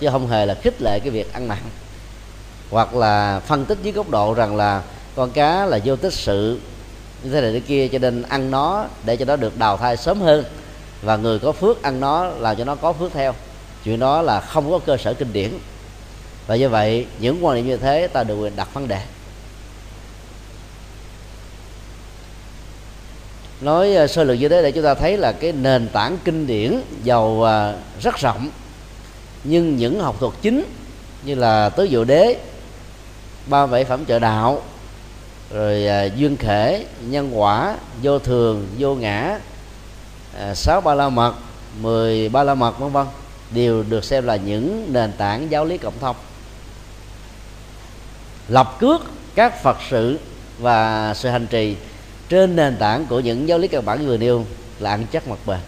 chứ không hề là khích lệ cái việc ăn mặn, hoặc là phân tích dưới góc độ rằng là con cá là vô tích sự như thế này thế kia, cho nên ăn nó để cho nó được đào thai sớm hơn, và người có phước ăn nó làm cho nó có phước theo. Chuyện đó là không có cơ sở kinh điển, và như vậy những quan niệm như thế ta được quyền đặt vấn đề. Nói sơ lược như thế để chúng ta thấy là cái nền tảng kinh điển giàu rất rộng, nhưng những học thuật chính như là tứ diệu đế, 37 phẩm trợ đạo, rồi duyên khể, nhân quả, vô thường, vô ngã, 6 ba la mật, 10 ba la mật, v.v. đều được xem là những nền tảng giáo lý cộng thông. Lập cước các Phật sự và sự hành trì trên nền tảng của những giáo lý căn bản vừa nêu là ăn chắc mặc bền.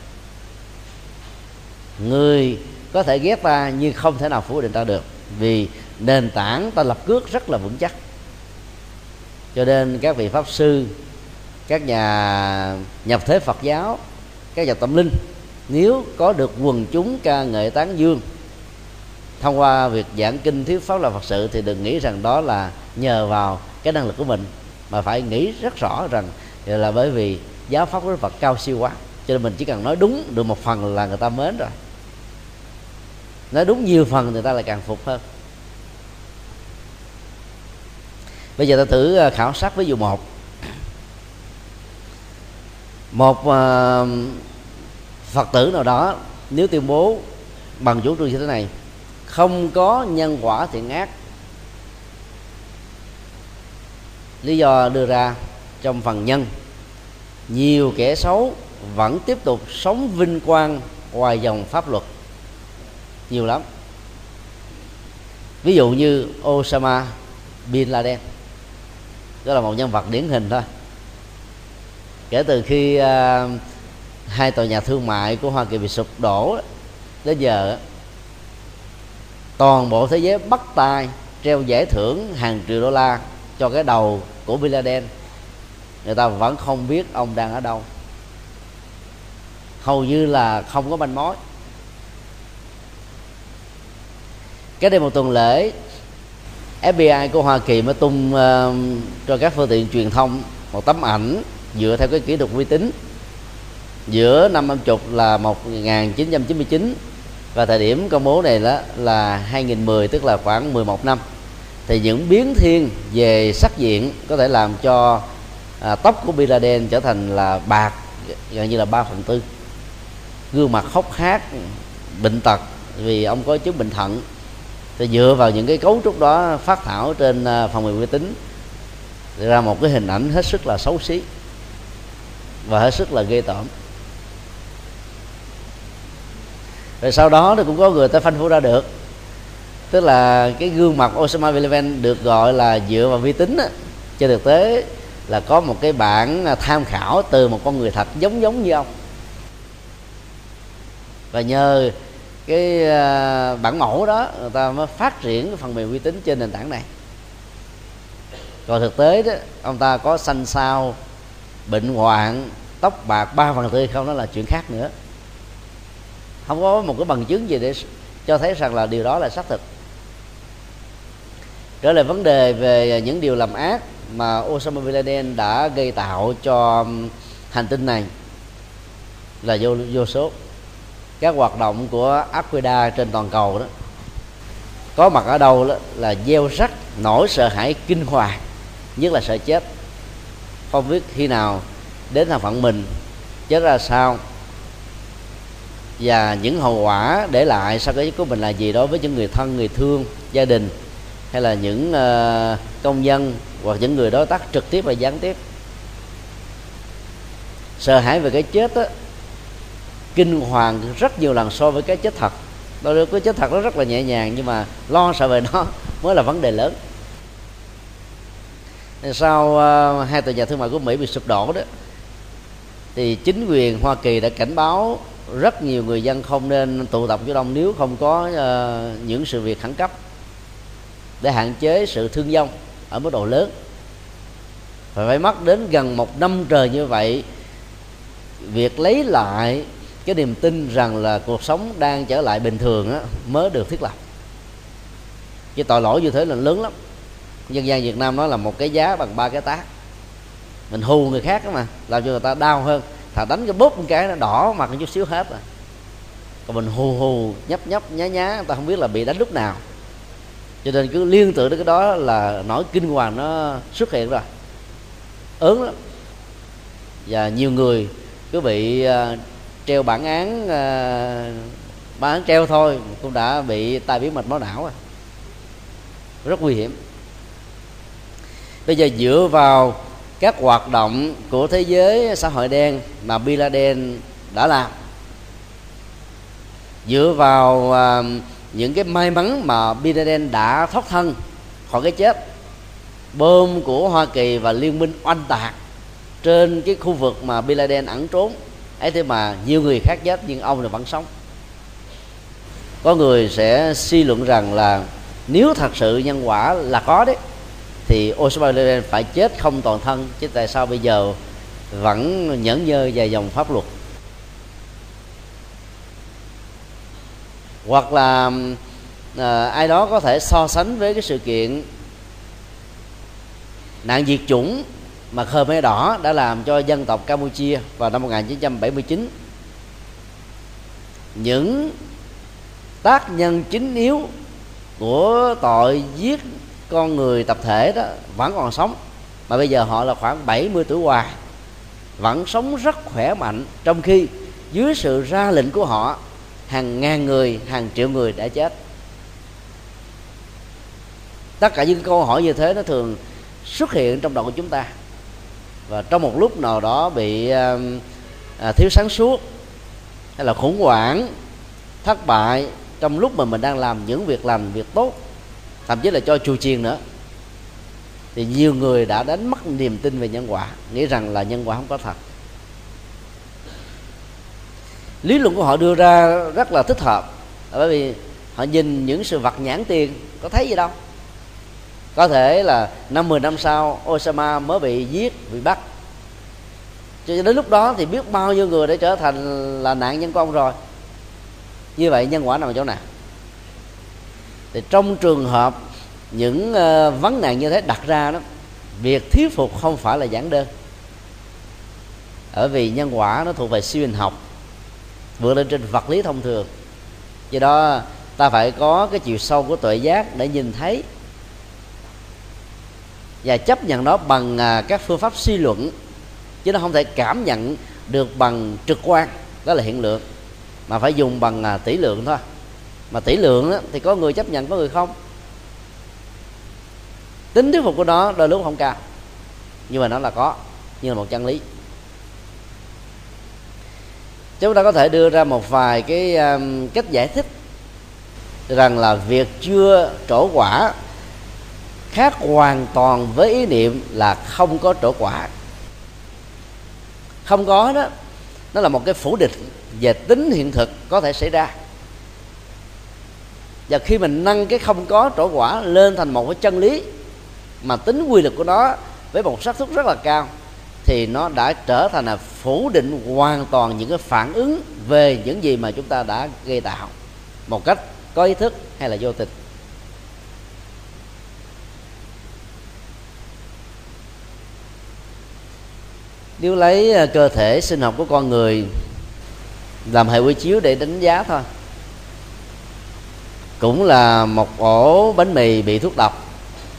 Người có thể ghét ta nhưng không thể nào phủ định ta được, vì nền tảng ta lập cước rất là vững chắc. Cho nên các vị pháp sư, các nhà nhập thế Phật giáo, các nhà tâm linh, nếu có được quần chúng ca ngợi tán dương thông qua việc giảng kinh thuyết pháp là Phật sự, thì đừng nghĩ rằng đó là nhờ vào cái năng lực của mình, mà phải nghĩ rất rõ rằng là bởi vì giáo pháp của Đức Phật cao siêu quá, cho nên mình chỉ cần nói đúng được một phần là người ta mến rồi, nói đúng nhiều phần người ta lại càng phục hơn. Bây giờ ta thử khảo sát ví dụ một Phật tử nào đó nếu tuyên bố bằng chủ trương như thế này: không có nhân quả thiện ác. Lý do đưa ra trong phần nhân: nhiều kẻ xấu vẫn tiếp tục sống vinh quang ngoài dòng pháp luật, nhiều lắm. Ví dụ như Osama Bin Laden, đó là một nhân vật điển hình thôi. Kể từ khi hai tòa nhà thương mại của Hoa Kỳ bị sụp đổ đến giờ, toàn bộ thế giới bắt tay treo giải thưởng hàng triệu đô la cho cái đầu của Bin Laden. Người ta vẫn không biết ông đang ở đâu, hầu như là không có manh mối. Cái đây một tuần lễ, FBI của Hoa Kỳ mới tung cho các phương tiện truyền thông một tấm ảnh dựa theo cái kỹ thuật vi tính giữa năm 50 là 1999 và thời điểm công bố này đó là 2010, tức là khoảng 11 năm. Thì những biến thiên về sắc diện có thể làm cho tóc của Bin Laden trở thành là bạc gần như là 3/4, gương mặt hốc hác, bệnh tật, vì ông có chứng bệnh thận. Thì dựa vào những cái cấu trúc đó phát thảo trên phần mềm vi tính ra một cái hình ảnh hết sức là xấu xí và hết sức là ghê tởm. Rồi sau đó thì cũng có người ta phanh phui ra được, tức là cái gương mặt Osama Bin Laden được gọi là dựa vào vi tính á, trên thực tế là có một cái bản tham khảo từ một con người thật giống như ông. Và nhờ cái bản mẫu đó người ta mới phát triển cái phần mềm vi tính trên nền tảng này. Còn thực tế đó, ông ta có xanh xao, bệnh hoạn, tóc bạc 3/4 không, đó là chuyện khác nữa. Không có một cái bằng chứng gì để cho thấy rằng là điều đó là xác thực. Trở lại vấn đề về những điều làm ác mà Osama Bin Laden đã gây tạo cho hành tinh này là vô số. Các hoạt động của Al Qaeda trên toàn cầu đó có mặt ở đâu đó là gieo rắc nỗi sợ hãi kinh hoàng, nhất là sợ chết, không biết khi nào đến là phận mình, chết ra sao, và những hậu quả để lại sau cái chết của mình là gì đối với những người thân, người thương, gia đình, hay là những công dân hoặc những người đối tác trực tiếp và gián tiếp. Sợ hãi về cái chết đó, kinh hoàng rất nhiều lần so với cái chết thật. Đối với chết thật nó rất là nhẹ nhàng, nhưng mà lo sợ về nó mới là vấn đề lớn. Sau hai tòa nhà thương mại của Mỹ bị sụp đổ đó, thì chính quyền Hoa Kỳ đã cảnh báo rất nhiều người dân không nên tụ tập chỗ đông nếu không có những sự việc khẩn cấp, để hạn chế sự thương vong ở mức độ lớn. Phải mất đến gần một năm trời như vậy, việc lấy lại cái niềm tin rằng là cuộc sống đang trở lại bình thường á, mới được thiết lập. Chứ tội lỗi như thế là lớn lắm. Dân gian Việt Nam nói là một cái giá bằng ba cái tát. Mình hù người khác đó mà, làm cho người ta đau hơn. Thà đánh cái búp một cái nó đỏ mặt một chút xíu hết rồi. Còn mình hù hù, nhấp nhấp, nhá nhá, người ta không biết là bị đánh lúc nào. Cho nên cứ liên tưởng đến cái đó là nỗi kinh hoàng nó xuất hiện rồi. Ớn lắm. Và nhiều người cứ bị treo bản án, bản án treo thôi cũng đã bị tai biến mạch máu não rồi. Rất nguy hiểm. Bây giờ dựa vào các hoạt động của thế giới xã hội đen mà Bin Laden đã làm, dựa vào những cái may mắn mà Bin Laden đã thoát thân khỏi cái chết, bom của Hoa Kỳ và liên minh oanh tạc trên cái khu vực mà Bin Laden ẩn trốn ấy, thế mà nhiều người khác chết nhưng ông là vẫn sống. Có người sẽ suy luận rằng là nếu thật sự nhân quả là có đấy, thì Osama Bin Laden phải chết không toàn thân, chứ tại sao bây giờ vẫn nhẫn nhơ về dòng pháp luật. Hoặc là ai đó có thể so sánh với cái sự kiện nạn diệt chủng mà Khmer Đỏ đã làm cho dân tộc Campuchia vào năm 1979. Những tác nhân chính yếu của tội giết con người tập thể đó vẫn còn sống, mà bây giờ họ là khoảng 70 tuổi hoài, vẫn sống rất khỏe mạnh, trong khi dưới sự ra lệnh của họ hàng ngàn người, hàng triệu người đã chết. Tất cả những câu hỏi như thế nó thường xuất hiện trong đầu của chúng ta, và trong một lúc nào đó bị thiếu sáng suốt hay là khủng hoảng, thất bại trong lúc mà mình đang làm những việc lành, việc tốt, thậm chí là cho chùa chiền nữa, thì nhiều người đã đánh mất niềm tin về nhân quả, nghĩ rằng là nhân quả không có thật. Lý luận của họ đưa ra rất là thích hợp, bởi vì họ nhìn những sự vật nhãn tiền, có thấy gì đâu. Có thể là 50 năm sau Osama mới bị giết, bị bắt, cho đến lúc đó thì biết bao nhiêu người đã trở thành là nạn nhân của ông rồi. Như vậy nhân quả nằm ở chỗ nào? Thì trong trường hợp những vấn nạn như thế đặt ra đó, việc thuyết phục không phải là giản đơn, bởi vì nhân quả nó thuộc về siêu hình học, vượt lên trên vật lý thông thường. Do đó ta phải có cái chiều sâu của tuệ giác để nhìn thấy và chấp nhận nó bằng các phương pháp suy luận, chứ nó không thể cảm nhận được bằng trực quan, đó là hiện lượng, mà phải dùng bằng tỷ lượng thôi. Mà tỷ lượng đó, thì có người chấp nhận, có người không. Tính thuyết phục của nó đôi lúc không cao, nhưng mà nó là có, như là một chân lý. Chúng ta có thể đưa ra một vài cái cách giải thích rằng là việc chưa trổ quả khác hoàn toàn với ý niệm là không có trổ quả. Không có đó, nó là một cái phủ định về tính hiện thực có thể xảy ra. Và khi mình nâng cái không có trổ quả lên thành một cái chân lý mà tính quy luật của nó với một xác suất rất là cao, thì nó đã trở thành là phủ định hoàn toàn những cái phản ứng về những gì mà chúng ta đã gây tạo một cách có ý thức hay là vô tình. Nếu lấy cơ thể sinh học của con người làm hệ quy chiếu để đánh giá thôi, cũng là một ổ bánh mì bị thuốc độc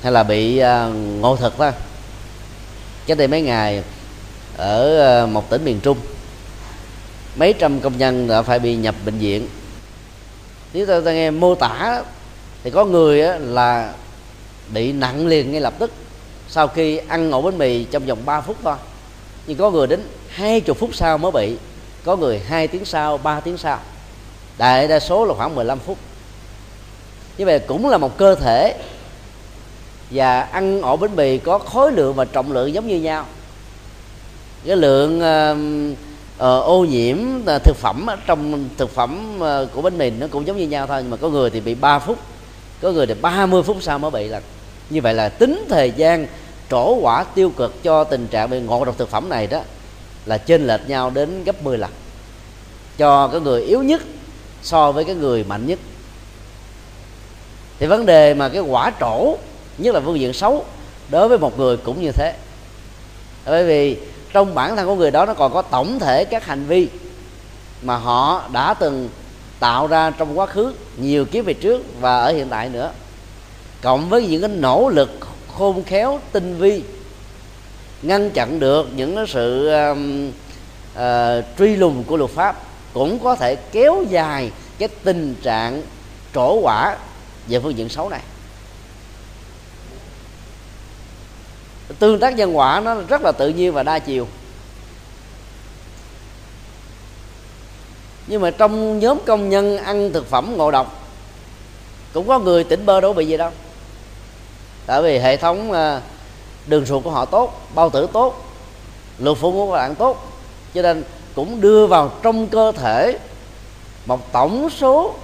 hay là bị ngộ thực thôi. Cách đây mấy ngày ở một tỉnh miền Trung, mấy trăm công nhân đã phải bị nhập bệnh viện. Nếu ta nghe mô tả thì có người là bị nặng liền ngay lập tức sau khi ăn ổ bánh mì trong vòng 3 phút thôi, nhưng có người đến 20 phút sau mới bị, có người 2 tiếng sau, 3 tiếng sau, đại đa số là khoảng 15 phút. Như vậy cũng là một cơ thể, và ăn ổ bánh mì có khối lượng và trọng lượng giống như nhau. Cái lượng ô nhiễm thực phẩm trong thực phẩm của bánh mì nó cũng giống như nhau thôi, nhưng mà có người thì bị 3 phút, có người thì 30 phút sau mới bị. Là như vậy là tính thời gian trổ quả tiêu cực cho tình trạng bị ngộ độc thực phẩm này đó là chênh lệch nhau đến gấp 10 lần. cho cái người yếu nhất so với cái người mạnh nhất. Thì vấn đề mà cái quả trổ, nhất là phương diện xấu, đối với một người cũng như thế. Bởi vì trong bản thân của người đó nó còn có tổng thể các hành vi mà họ đã từng tạo ra trong quá khứ, nhiều kiếp về trước và ở hiện tại nữa, cộng với những cái nỗ lực khôn khéo, tinh vi, ngăn chặn được những cái sự truy lùng của luật pháp, cũng có thể kéo dài cái tình trạng trổ quả về phương diện xấu này. Tương tác nhân quả nó rất là tự nhiên và đa chiều. Nhưng mà trong nhóm công nhân ăn thực phẩm ngộ độc cũng có người tỉnh bơ đâu bị gì đâu, tại vì hệ thống đường ruột của họ tốt, bao tử tốt, lục phủ của các bạn tốt, cho nên cũng đưa vào trong cơ thể một tổng số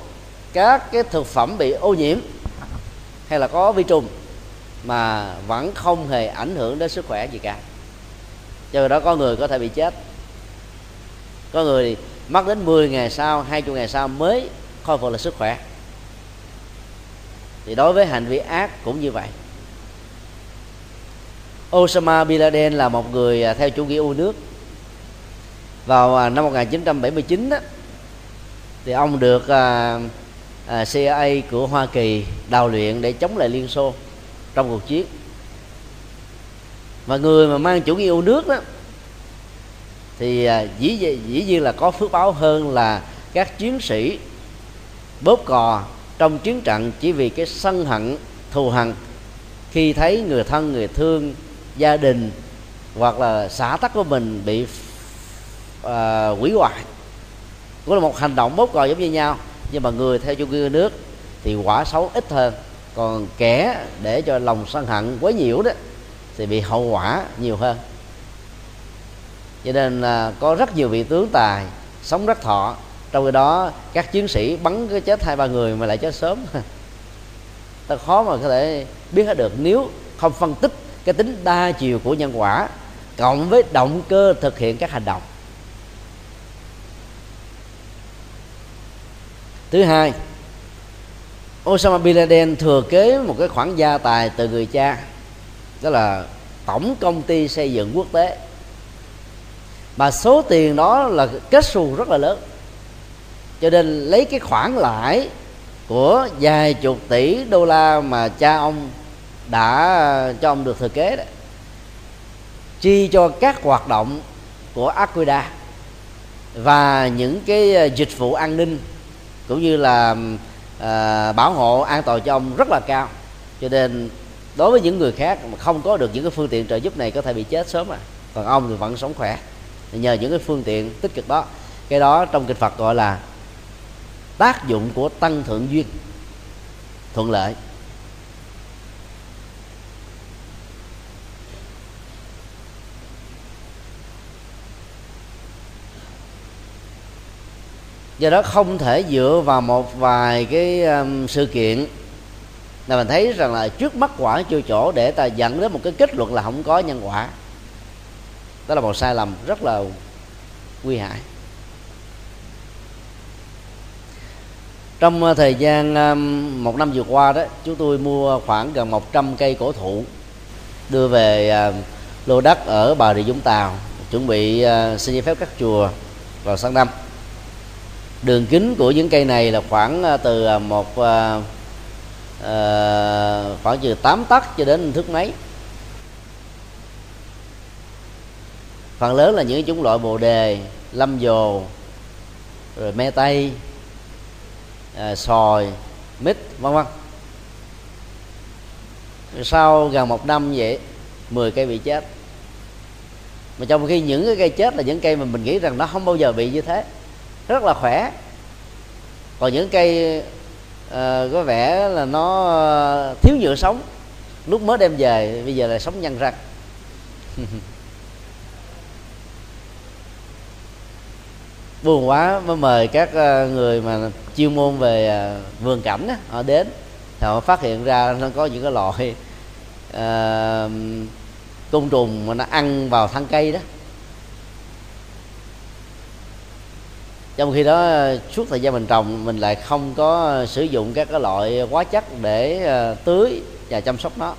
các cái thực phẩm bị ô nhiễm hay là có vi trùng mà vẫn không hề ảnh hưởng đến sức khỏe gì cả. Cho nên đó có người có thể bị chết, có người mất đến 10 ngày sau, 20 ngày sau mới khôi phục lại sức khỏe. Thì đối với hành vi ác cũng như vậy. Osama Bin Laden là một người theo chủ nghĩa u nước. Vào năm 1979 đó, thì ông được CIA của Hoa Kỳ đào luyện để chống lại Liên Xô trong cuộc chiến. Và người mà mang chủ nghĩa yêu nước đó thì dĩ nhiên là có phước báo hơn là các chiến sĩ bóp cò trong chiến trận, chỉ vì cái sân hận, thù hằn khi thấy người thân, người thương, gia đình hoặc là xã tắc của mình bị hủy hoại. Cũng là một hành động bóp cò giống như nhau, nhưng mà người theo chủ nghĩa nước thì quả xấu ít hơn, còn kẻ để cho lòng sân hận quấy nhiễu đó thì bị hậu quả nhiều hơn. Cho nên là có rất nhiều vị tướng tài sống rất thọ, trong khi đó các chiến sĩ bắn cái chết 2-3 người mà lại chết sớm. Ta khó mà có thể biết hết được nếu không phân tích cái tính đa chiều của nhân quả cộng với động cơ thực hiện các hành động. Thứ hai, Osama Bin Laden thừa kế một cái khoản gia tài từ người cha, đó là tổng công ty xây dựng quốc tế, mà số tiền đó là kết xù rất là lớn, cho nên lấy cái khoản lãi của vài chục tỷ đô la mà cha ông đã cho ông được thừa kế đó, chi cho các hoạt động của Al Qaeda và những cái dịch vụ an ninh cũng như là bảo hộ an toàn cho ông rất là cao. Cho nên đối với những người khác mà không có được những cái phương tiện trợ giúp này có thể bị chết sớm à, còn ông thì vẫn sống khỏe nhờ những cái phương tiện tích cực đó. Cái đó trong kinh Phật gọi là tác dụng của tăng thượng duyên, thuận lợi. Do đó không thể dựa vào một vài cái sự kiện là mình thấy rằng là trước mắt quả chưa chỗ để ta dẫn đến một cái kết luận là không có nhân quả. Đó là một sai lầm rất là nguy hại. Trong thời gian một năm vừa qua đó, chúng tôi mua khoảng gần 100 cây cổ thụ đưa về lô đất ở Bà Rịa Vũng Tàu, chuẩn bị xin giấy phép các chùa vào sáng năm. Đường kính của những cây này là khoảng từ khoảng từ 8 tấc cho đến thước mấy. Phần lớn là những chủng loại bồ đề, lâm dồ, rồi me tây, sòi, mít, vân vân. Sau gần một năm vậy, 10 cây bị chết. Mà trong khi những cái cây chết là những cây mà mình nghĩ rằng nó không bao giờ bị như thế, rất là khỏe. Còn những cây có vẻ là nó thiếu nhựa sống, lúc mới đem về bây giờ là sống nhăn răng. Buồn quá, mới mời các người mà chuyên môn về vườn cảnh đó, họ đến thì họ phát hiện ra nó có những cái loại côn trùng mà nó ăn vào thân cây đó. Trong khi đó suốt thời gian mình trồng, mình lại không có sử dụng các cái loại hóa chất để tưới và chăm sóc nó,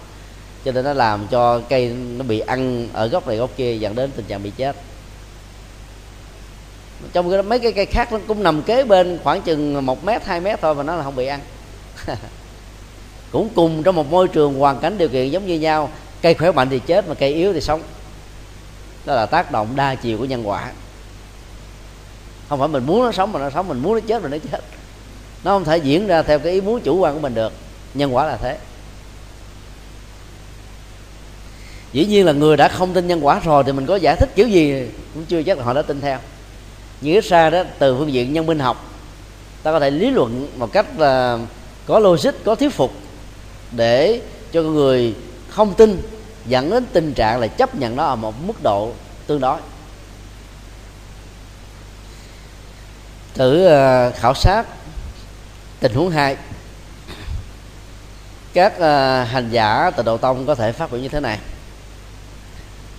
cho nên nó làm cho cây nó bị ăn ở gốc này gốc kia, dẫn đến tình trạng bị chết. Trong cái đó, mấy cái cây khác nó cũng nằm kế bên khoảng chừng 1 mét 2 mét thôi mà nó là không bị ăn. Cũng cùng trong một môi trường, hoàn cảnh, điều kiện giống như nhau, cây khỏe mạnh thì chết mà cây yếu thì sống. Đó là tác động đa chiều của nhân quả. Không phải mình muốn nó sống mà nó sống, mình muốn nó chết mà nó chết. Nó không thể diễn ra theo cái ý muốn chủ quan của mình được. Nhân quả là thế. Dĩ nhiên là người đã không tin nhân quả rồi thì mình có giải thích kiểu gì cũng chưa chắc là họ đã tin theo. Như ít ra đó, từ phương diện nhân minh học, ta có thể lý luận một cách là có logic, có thuyết phục để cho người không tin dẫn đến tình trạng là chấp nhận nó ở một mức độ tương đối. Thử khảo sát tình huống 2. Các hành giả Tịnh Độ Tông có thể phát biểu như thế này: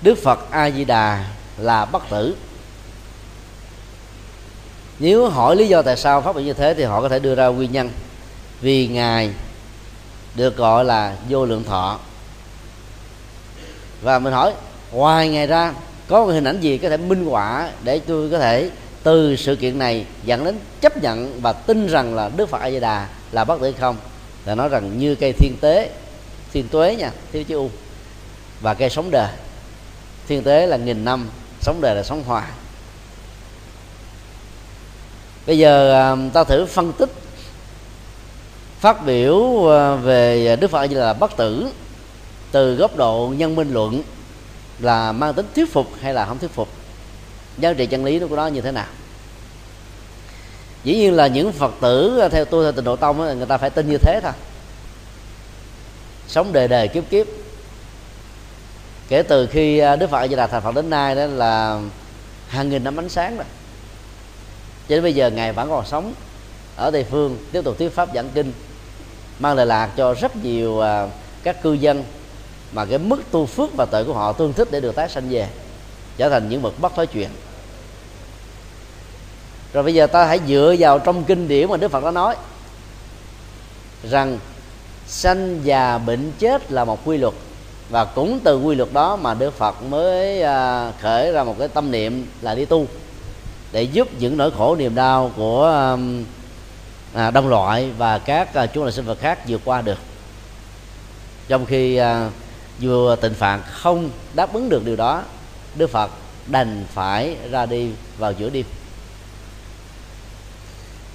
Đức Phật A Di Đà là bất tử. Nếu hỏi lý do tại sao phát biểu như thế thì họ có thể đưa ra nguyên nhân. Vì Ngài được gọi là vô lượng thọ. Và mình hỏi, ngoài Ngài ra có một hình ảnh gì có thể minh họa để tôi có thể từ sự kiện này dẫn đến chấp nhận và tin rằng là Đức Phật A Di Đà là bất tử không? Là nói rằng như cây thiên tế, thiên tuế nha, thiên chư u, và cây sống đời. Thiên tế là 1000 năm, sống đời là sống hoài. Bây giờ ta thử phân tích phát biểu về Đức Phật A Di Đà là bất tử từ góc độ nhân minh luận, là mang tính thuyết phục hay là không thuyết phục, giá trị chân lý của nó như thế nào. Dĩ nhiên là những Phật tử theo tôi, theo Tịnh Độ Tông đó, người ta phải tin như thế thôi. Sống đời đời kiếp kiếp, kể từ khi Đức Phật A Di Đà thành Phật đến nay đó là hàng nghìn năm ánh sáng rồi, cho đến bây giờ Ngài vẫn còn sống ở địa phương, tiếp tục thuyết pháp giảng kinh, mang lời lạc cho rất nhiều các cư dân mà cái mức tu phước và tội của họ tương thích để được tái sanh về, trở thành những bậc bất thối chuyển. Rồi bây giờ ta hãy dựa vào trong kinh điển mà Đức Phật đã nói rằng sanh già bệnh chết là một quy luật, và cũng từ quy luật đó mà Đức Phật mới khởi ra một cái tâm niệm là đi tu để giúp những nỗi khổ niềm đau của đồng loại và các chúng là sinh vật khác vượt qua được. Trong khi vua Tịnh Phạn không đáp ứng được điều đó, Đức Phật đành phải ra đi vào giữa đêm.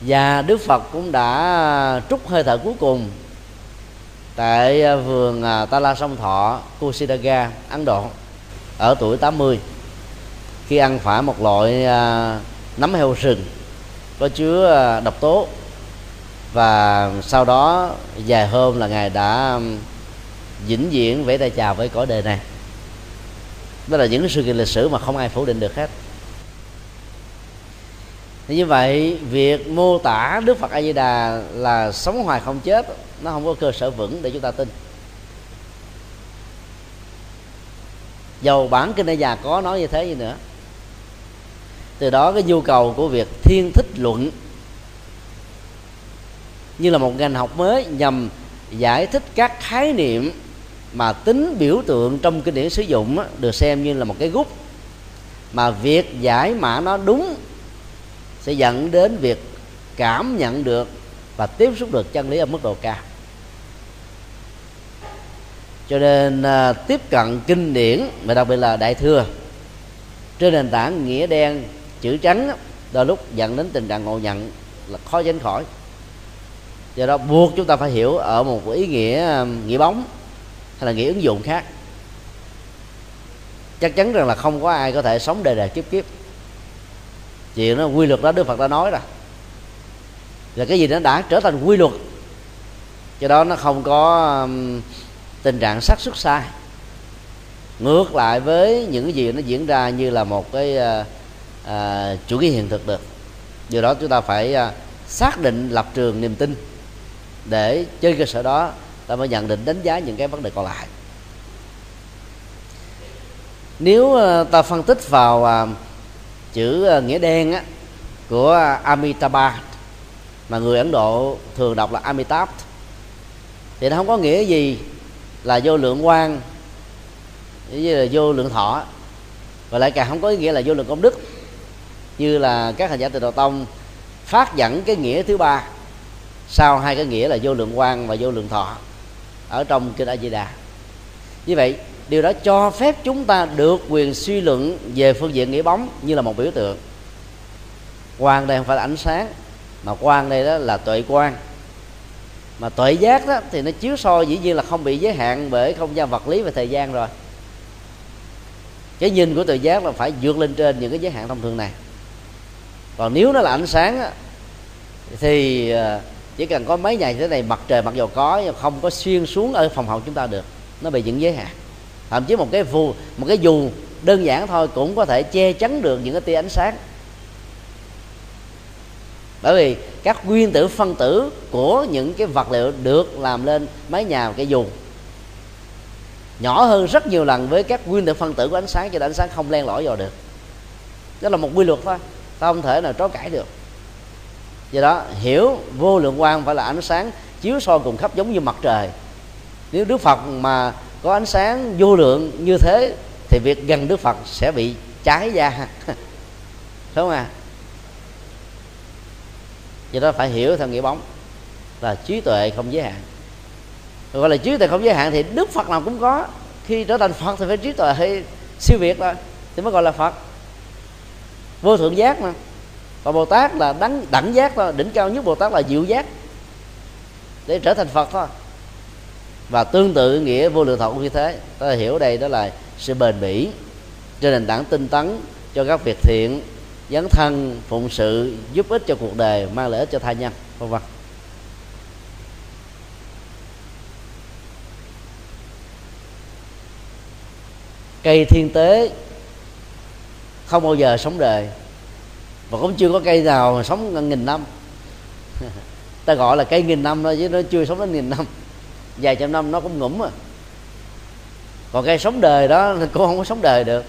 Và Đức Phật cũng đã trút hơi thở cuối cùng tại vườn Ta La Sông Thọ, Kusinaga, Ấn Độ, ở tuổi 80, khi ăn phải một loại nấm heo rừng có chứa độc tố. Và sau đó vài hôm là Ngài đã vĩnh viễn vẫy tay chào với cõi đời này. Đó là những sự kiện lịch sử mà không ai phủ định được hết. Thế như vậy, việc mô tả Đức Phật A Di Đà là sống hoài không chết, nó không có cơ sở vững để chúng ta tin. Dầu bản Kinh A Di Đà có nói như thế gì nữa. Từ đó cái nhu cầu của việc thiên thích luận như là một ngành học mới nhằm giải thích các khái niệm mà tính biểu tượng trong kinh điển sử dụng được xem như là một cái gút, mà việc giải mã nó đúng sẽ dẫn đến việc cảm nhận được và tiếp xúc được chân lý ở mức độ cao. Cho nên tiếp cận kinh điển, và đặc biệt là Đại Thừa, trên nền tảng nghĩa đen chữ trắng đôi lúc dẫn đến tình trạng ngộ nhận là khó tránh khỏi. Do đó buộc chúng ta phải hiểu ở một ý nghĩa nghĩa bóng hay là nghĩa ứng dụng khác. Chắc chắn rằng là không có ai có thể sống đời đời kiếp kiếp. Chuyện đó, quy luật đó Đức Phật đã nói rồi. Là cái gì nó đã trở thành quy luật, do đó nó không có tình trạng xác suất sai. Ngược lại với những gì nó diễn ra như là một cái chủ nghĩa hiện thực được. Do đó chúng ta phải xác định lập trường niềm tin, để trên cơ sở đó ta mới nhận định đánh giá những cái vấn đề còn lại. Nếu ta phân tích vào chữ nghĩa đen á, của Amitabha mà người Ấn Độ thường đọc là Amitabh, thì nó không có nghĩa gì là vô lượng quang như là vô lượng thọ, và lại càng không có nghĩa là vô lượng công đức như là các hành giả Tịnh Độ Tông phát dẫn cái nghĩa thứ ba sau hai cái nghĩa là vô lượng quang và vô lượng thọ ở trong kinh A Di Đà. Như vậy điều đó cho phép chúng ta được quyền suy luận về phương diện nghĩa bóng như là một biểu tượng. Quang đây không phải là ánh sáng, mà quang đây đó là tuệ quang. Mà tuệ giác đó thì nó chiếu soi dĩ nhiên là không bị giới hạn bởi không gian vật lý và thời gian rồi. Cái nhìn của tuệ giác là phải vượt lên trên những cái giới hạn thông thường này. Còn nếu nó là ánh sáng á, thì chỉ cần có mấy ngày thế này mặt trời mặc dù có nhưng không có xuyên xuống ở phòng học chúng ta được, nó bị những giới hạn. Thậm chí một cái dù đơn giản thôi cũng có thể che chắn được những cái tia ánh sáng. Bởi vì các nguyên tử phân tử của những cái vật liệu được làm lên mái nhà một cái dù nhỏ hơn rất nhiều lần với các nguyên tử phân tử của ánh sáng, cho nên ánh sáng không len lỏi vào được. Đó là một quy luật thôi, ta không thể nào trối cãi được. Do đó hiểu vô lượng quang phải là ánh sáng chiếu soi cùng khắp giống như mặt trời. Nếu Đức Phật mà có ánh sáng vô lượng như thế thì việc gần Đức Phật sẽ bị cháy da đúng không à? Do đó phải hiểu theo nghĩa bóng là trí tuệ không giới hạn. Gọi là trí tuệ không giới hạn thì Đức Phật nào cũng có. Khi trở thành Phật thì phải trí tuệ hay siêu việt rồi thì mới gọi là Phật. Vô thượng giác mà. Còn Bồ Tát là đẳng giác thôi. Đỉnh cao nhất Bồ Tát là diệu giác, để trở thành Phật thôi. Và tương tự nghĩa vô lượng thọ cũng như thế. Ta hiểu đây đó là sự bền bỉ trên nền tảng tinh tấn cho các việc thiện, dấn thân phụng sự, giúp ích cho cuộc đời, mang lợi ích cho tha nhân, vân vân. Cây thiên tế không bao giờ sống đời, và cũng chưa có cây nào sống nghìn năm. Ta gọi là cây nghìn năm thôi chứ nó chưa sống đến nghìn năm, vài trăm năm nó cũng ngủm à. Còn cây sống đời đó cũng không có sống đời được,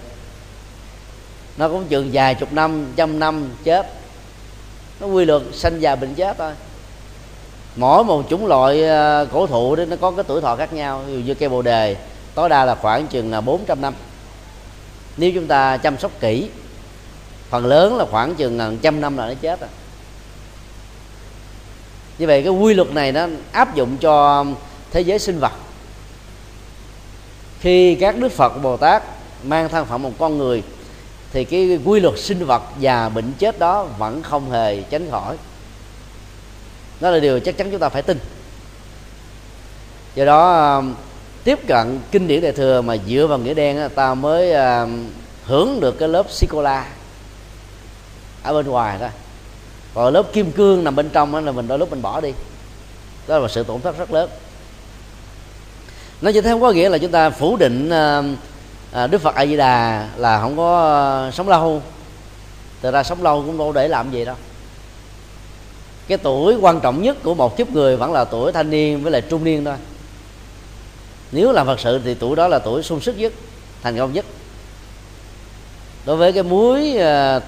nó cũng chừng vài chục năm, trăm năm chết. Nó quy luật sanh già bệnh chết thôi. Mỗi một chủng loại cổ thụ đó nó có cái tuổi thọ khác nhau. Ví dụ như cây bồ đề tối đa là khoảng chừng 400 năm nếu chúng ta chăm sóc kỹ. Phần lớn là khoảng chừng 100 năm là nó chết rồi. Như vậy cái quy luật này nó áp dụng cho thế giới sinh vật. Khi các Đức Phật Bồ Tát mang thân phận một con người thì cái quy luật sinh vật và bệnh chết đó vẫn không hề tránh khỏi. Đó là điều chắc chắn chúng ta phải tin. Do đó tiếp cận kinh điển Đại Thừa mà dựa vào nghĩa đen, ta mới hưởng được cái lớp sikola ở bên ngoài thôi. Còn lớp kim cương nằm bên trong là mình đôi lúc mình bỏ đi. Đó là một sự tổn thất rất lớn. Nói như thế không có nghĩa là chúng ta phủ định Đức Phật A Di Đà là không có sống lâu. Thực ra sống lâu cũng đâu để làm gì đâu. Cái tuổi quan trọng nhất của một kiếp người vẫn là tuổi thanh niên với lại trung niên thôi. Nếu làm Phật sự thì tuổi đó là tuổi sung sức nhất, thành công nhất. Đối với cái múi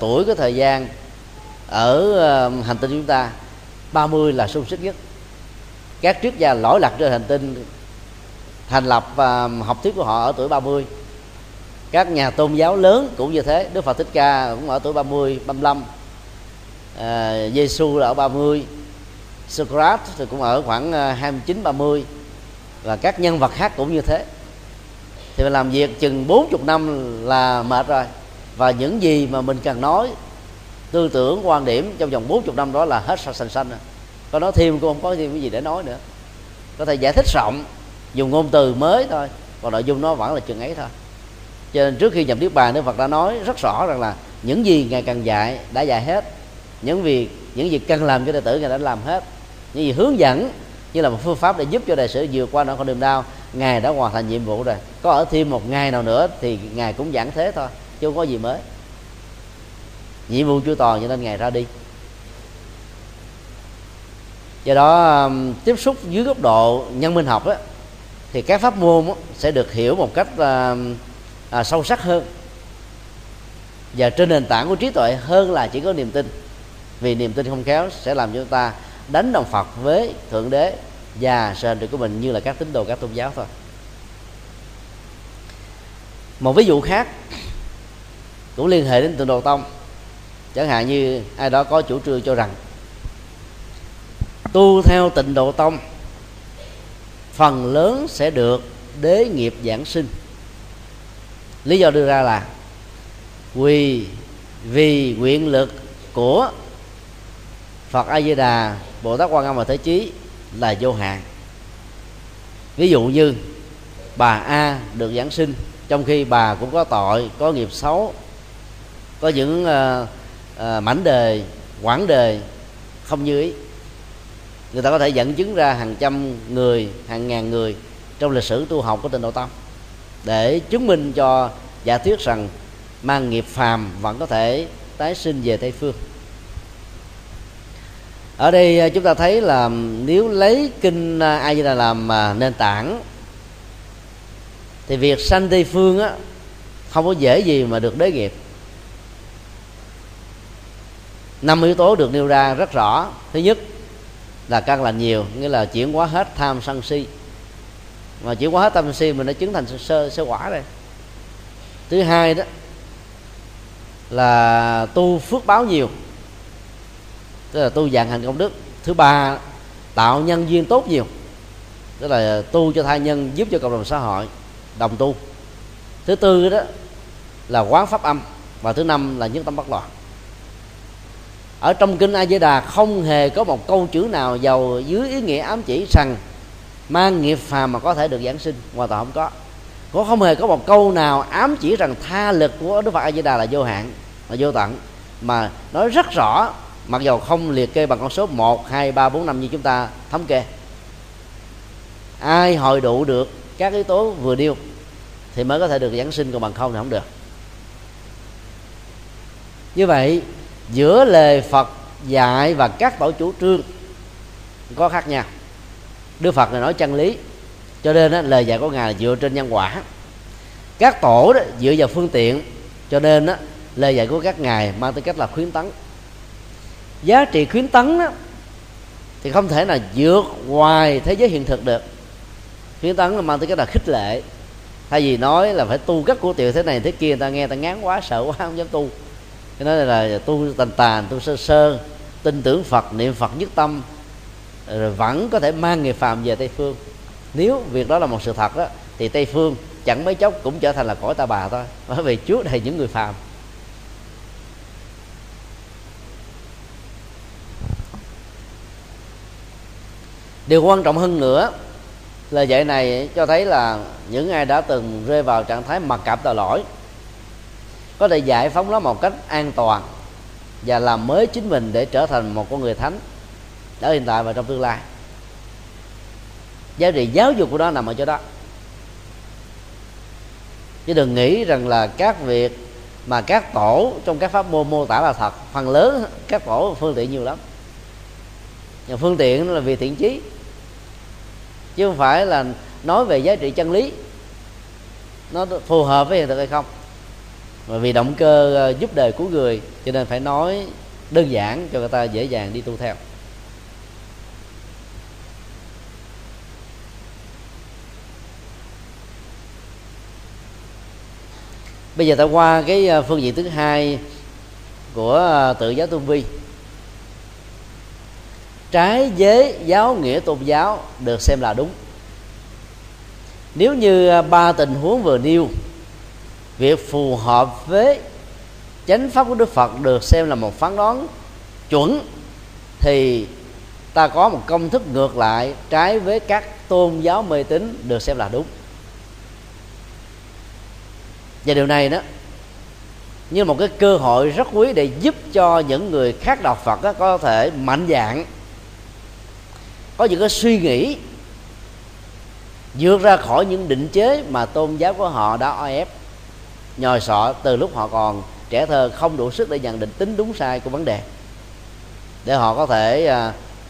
tuổi của thời gian ở hành tinh chúng ta, 30 là sung sức nhất. Các triết gia lỗi lạc trên hành tinh thành lập học thuyết của họ ở tuổi 30. Các nhà tôn giáo lớn cũng như thế. Đức Phật Thích Ca cũng ở tuổi 30, 35. Giêsu là ở 30. Socrates thì cũng ở khoảng 29, 30. Và các nhân vật khác cũng như thế. Thì mình làm việc chừng 40 năm là mệt rồi. Và những gì mà mình cần nói, tư tưởng, quan điểm trong vòng 40 năm đó là hết sành sanh rồi. Có nói thêm cũng không có thêm cái gì để nói nữa. Có thể giải thích rộng, dùng ngôn từ mới thôi, còn nội dung nó vẫn là chừng ấy thôi. Cho nên trước khi nhập Niết Bàn, Đức Phật đã nói rất rõ rằng là những gì Ngài cần dạy đã dạy hết. Những gì cần làm cho đệ tử Ngài đã làm hết. Những gì hướng dẫn như là một phương pháp để giúp cho đệ tử vượt qua nỗi khổ niềm đau, Ngài đã hoàn thành nhiệm vụ rồi. Có ở thêm một ngày nào nữa thì Ngài cũng giảng thế thôi, chứ không có gì mới. Nhiệm vụ chưa toàn cho nên Ngài ra đi. Do đó tiếp xúc dưới góc độ nhân minh học đó, thì các pháp môn sẽ được hiểu một cách sâu sắc hơn và trên nền tảng của trí tuệ hơn là chỉ có niềm tin. vì niềm tin không khéo sẽ làm cho chúng ta đánh đồng Phật với Thượng Đế và sự hành trì của mình như là các tín đồ các tôn giáo thôi. Một ví dụ khác cũng liên hệ đến Tịnh Độ Tông, chẳng hạn như ai đó có chủ trương cho rằng tu theo Tịnh Độ Tông phần lớn sẽ được đế nghiệp giảng sinh. Lý do đưa ra là vì nguyện lực của Phật A Di Đà, Bồ Tát Quang Âm và Thế Chí là vô hạn. Ví dụ như bà A được giảng sinh trong khi bà cũng có tội, có nghiệp xấu, có những mảnh đề, quãng đề không như ý. Người ta có thể dẫn chứng ra hàng trăm người, hàng ngàn người trong lịch sử tu học của Tịnh Độ Tông để chứng minh cho giả thuyết rằng mang nghiệp phàm vẫn có thể tái sinh về Tây Phương. Ở đây chúng ta thấy là nếu lấy Kinh A Di Đà làm nền tảng thì việc sanh Tây Phương á, không có dễ gì mà được đế nghiệp. 5 yếu tố được nêu ra rất rõ. Thứ nhất là căn lành nhiều, nghĩa là chuyển hóa hết tham sân si. Mà chuyển hóa hết tham sân si mình đã chứng thành sơ quả rồi. Thứ hai đó là tu phước báo nhiều, tức là tu dạng hành công đức. Thứ ba, tạo nhân duyên tốt nhiều, tức là tu cho tha nhân, giúp cho cộng đồng xã hội, đồng tu. Thứ tư đó là quán pháp âm. Và thứ năm là nhất tâm bất loạn. Ở trong Kinh A Di Đà không hề có một câu chữ nào giàu dưới ý nghĩa ám chỉ rằng mang nghiệp phàm mà có thể được giảng sinh, hoàn toàn không có. Cũng không hề có một câu nào ám chỉ rằng tha lực của Đức Phật A Di Đà là vô hạn, là vô tận, mà nói rất rõ, mặc dù không liệt kê bằng con số 1, 2, 3, 4, 5 như chúng ta thống kê. Ai hội đủ được các yếu tố vừa nêu thì mới có thể được giảng sinh, còn bằng không thì không được. Như vậy, giữa lời Phật dạy và các tổ chủ trương có khác nhau. Đức Phật này nói chân lý, cho nên đó, lời dạy của Ngài là dựa trên nhân quả. Các tổ đó, dựa vào phương tiện, cho nên đó, lời dạy của các Ngài mang tới cách là khuyến tấn. Giá trị khuyến tấn đó, thì không thể là vượt ngoài thế giới hiện thực được. Khuyến tấn là mang tới cách là khích lệ. Thay vì nói là phải tu cách của tiểu thế này thế kia, người ta nghe ta ngán quá, sợ quá, không dám tu. Cái nói là tu tàn, tu sơ, tin tưởng Phật, niệm Phật nhất tâm, rồi vẫn có thể mang nghiệp phàm về Tây Phương. Nếu việc đó là một sự thật đó, thì Tây Phương chẳng mấy chốc cũng trở thành là cõi ta bà thôi, bởi vì trước đây những người phàm. Điều quan trọng hơn nữa, lời dạy này cho thấy là những ai đã từng rơi vào trạng thái mặc cảm tội lỗi có thể giải phóng nó một cách an toàn và làm mới chính mình để trở thành một con người thánh ở hiện tại và trong tương lai. Giá trị giáo dục của nó nằm ở chỗ đó, chứ đừng nghĩ rằng là các việc mà các tổ trong các pháp môn mô tả là thật. Phần lớn các tổ phương tiện nhiều lắm, và phương tiện là vì thiện chí, chứ không phải là nói về giá trị chân lý nó phù hợp với hiện thực hay không. Mà vì động cơ giúp đời của người, cho nên phải nói đơn giản cho người ta dễ dàng đi tu theo. Bây giờ ta qua cái phương diện thứ hai của tự giáo tôn vi. Trái với giáo nghĩa tôn giáo được xem là đúng. Nếu như ba tình huống vừa nêu, việc phù hợp với chánh pháp của Đức Phật được xem là một phán đoán chuẩn, thì ta có một công thức ngược lại trái với các tôn giáo mê tín được xem là đúng. Và điều này đó như một cái cơ hội rất quý để giúp cho những người khác đạo Phật đó, có thể mạnh dạn có những cái suy nghĩ vượt ra khỏi những định chế mà tôn giáo của họ đã o ép, nhồi sọ từ lúc họ còn trẻ thơ, không đủ sức để nhận định tính đúng sai của vấn đề, để họ có thể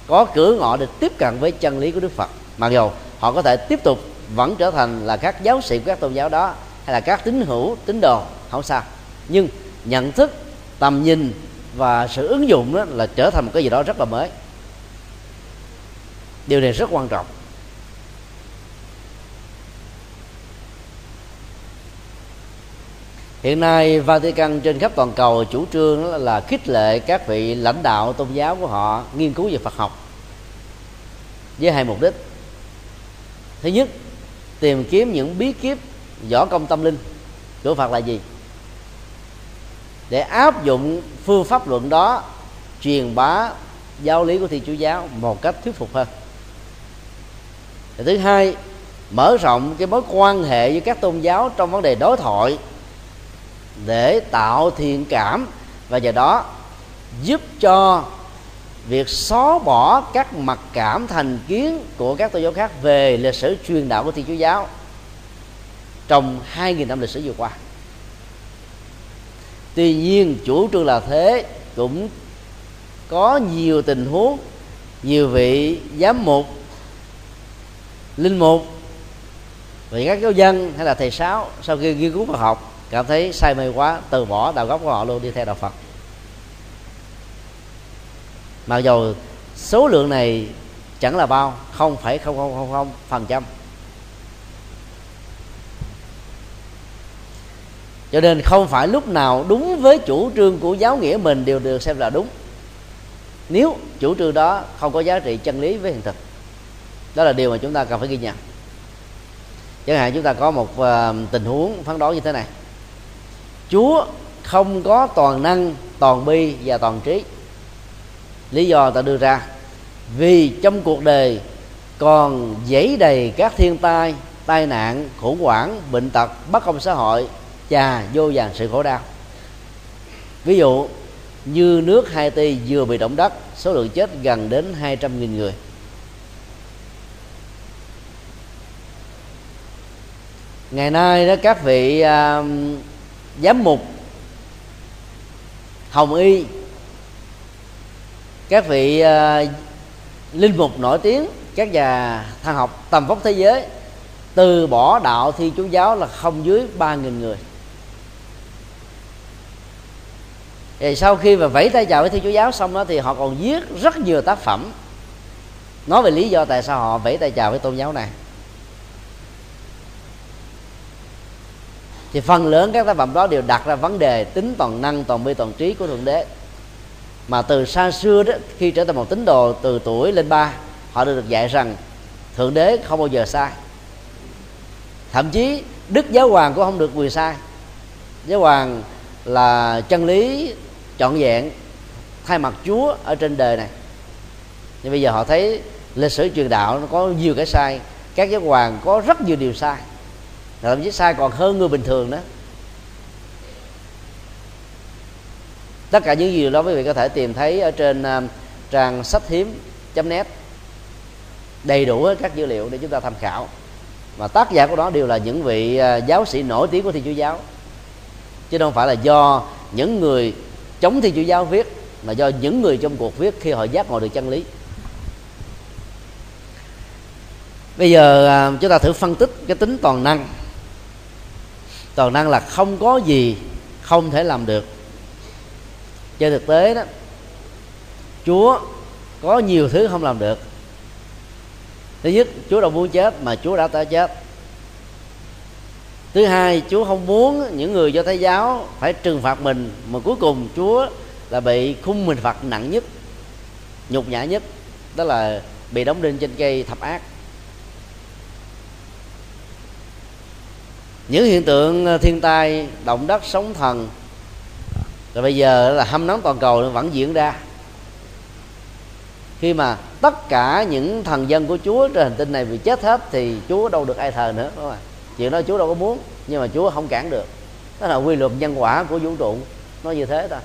có cửa ngõ để tiếp cận với chân lý của Đức Phật. Mặc dù họ có thể tiếp tục vẫn trở thành là các giáo sĩ của các tôn giáo đó, hay là các tín hữu, tín đồ, không sao, nhưng nhận thức, tầm nhìn và sự ứng dụng đó là trở thành một cái gì đó rất là mới. Điều này rất quan trọng. Hiện nay Vatican trên khắp toàn cầu chủ trương đó là khích lệ các vị lãnh đạo tôn giáo của họ nghiên cứu về Phật học với hai mục đích. Thứ nhất, tìm kiếm những bí kíp võ công tâm linh của Phật là gì, để áp dụng phương pháp luận đó truyền bá giáo lý của Thiên Chúa Giáo một cách thuyết phục hơn. Thứ hai, mở rộng cái mối quan hệ với các tôn giáo trong vấn đề đối thoại để tạo thiện cảm, và do đó giúp cho việc xóa bỏ các mặc cảm thành kiến của các tôn giáo khác về lịch sử truyền đạo của Thiên Chúa Giáo trong 2.000 năm lịch sử vừa qua. Tuy nhiên chủ trương là thế, cũng có nhiều tình huống, nhiều vị giám mục, linh mục và các giáo dân hay là thầy giáo sau khi nghiên cứu Phật học cảm thấy say mê quá, từ bỏ đạo gốc của họ luôn, đi theo đạo Phật. Mặc dù số lượng này chẳng là bao, 0,0000%. Cho nên không phải lúc nào đúng với chủ trương của giáo nghĩa mình đều được xem là đúng, nếu chủ trương đó không có giá trị chân lý với hiện thực. Đó là điều mà chúng ta cần phải ghi nhận. Chẳng hạn chúng ta có một tình huống phán đoán như thế này: Chúa không có toàn năng, toàn bi và toàn trí. Lý do ta đưa ra vì trong cuộc đời còn dẫy đầy các thiên tai, tai nạn, khủng hoảng, bệnh tật, bất công xã hội và vô vàn sự khổ đau. Ví dụ như nước Haiti vừa bị động đất, số lượng chết gần đến 200.000 người. Ngày nay đó, các vị giám mục, hồng y, các vị linh mục nổi tiếng, các nhà thần học tầm vóc thế giới từ bỏ đạo Thiên Chúa Giáo là không dưới 3.000 người. Thì sau khi mà vẫy tay chào với Thiên Chúa Giáo xong đó, thì họ còn viết rất nhiều tác phẩm nói về lý do tại sao họ vẫy tay chào với tôn giáo này. Thì phần lớn các tác phẩm đó đều đặt ra vấn đề tính toàn năng, toàn bi, toàn trí của Thượng Đế. Mà từ xa xưa đó, khi trở thành một tín đồ từ tuổi lên 3, họ được dạy rằng Thượng Đế không bao giờ sai. Thậm chí Đức Giáo Hoàng cũng không được quyền sai. Giáo Hoàng là chân lý trọn vẹn thay mặt Chúa ở trên đời này. Nhưng bây giờ họ thấy lịch sử truyền đạo nó có nhiều cái sai, các giáo hoàng có rất nhiều điều sai, thậm chí sai còn hơn người bình thường đó. Tất cả những gì đó quý vị có thể tìm thấy ở trên trang sách hiếm.net, đầy đủ các dữ liệu để chúng ta tham khảo. Và tác giả của đó đều là những vị giáo sĩ nổi tiếng của Thiên Chúa Giáo, chứ không phải là do những người chống Thiên Chúa Giáo viết, mà do những người trong cuộc viết khi họ giác ngộ được chân lý. Bây giờ chúng ta thử phân tích cái tính toàn năng. Toàn năng là không có gì không thể làm được. Trên thực tế đó, Chúa có nhiều thứ không làm được. Thứ nhất, Chúa đâu muốn chết mà Chúa đã chết. Thứ hai, Chúa không muốn những người Do Thái giáo phải trừng phạt mình, mà cuối cùng Chúa là bị khung hình phạt nặng nhất, nhục nhã nhất, đó là bị đóng đinh trên cây thập ác. Những hiện tượng thiên tai, động đất, sóng thần, rồi bây giờ là hâm nóng toàn cầu vẫn diễn ra, khi mà tất cả những thần dân của Chúa trên hành tinh này bị chết hết thì Chúa đâu được ai thờ nữa, đúng không? Chuyện đó Chúa đâu có muốn, nhưng mà Chúa không cản được. Đó là quy luật nhân quả của vũ trụ, nó như thế thôi.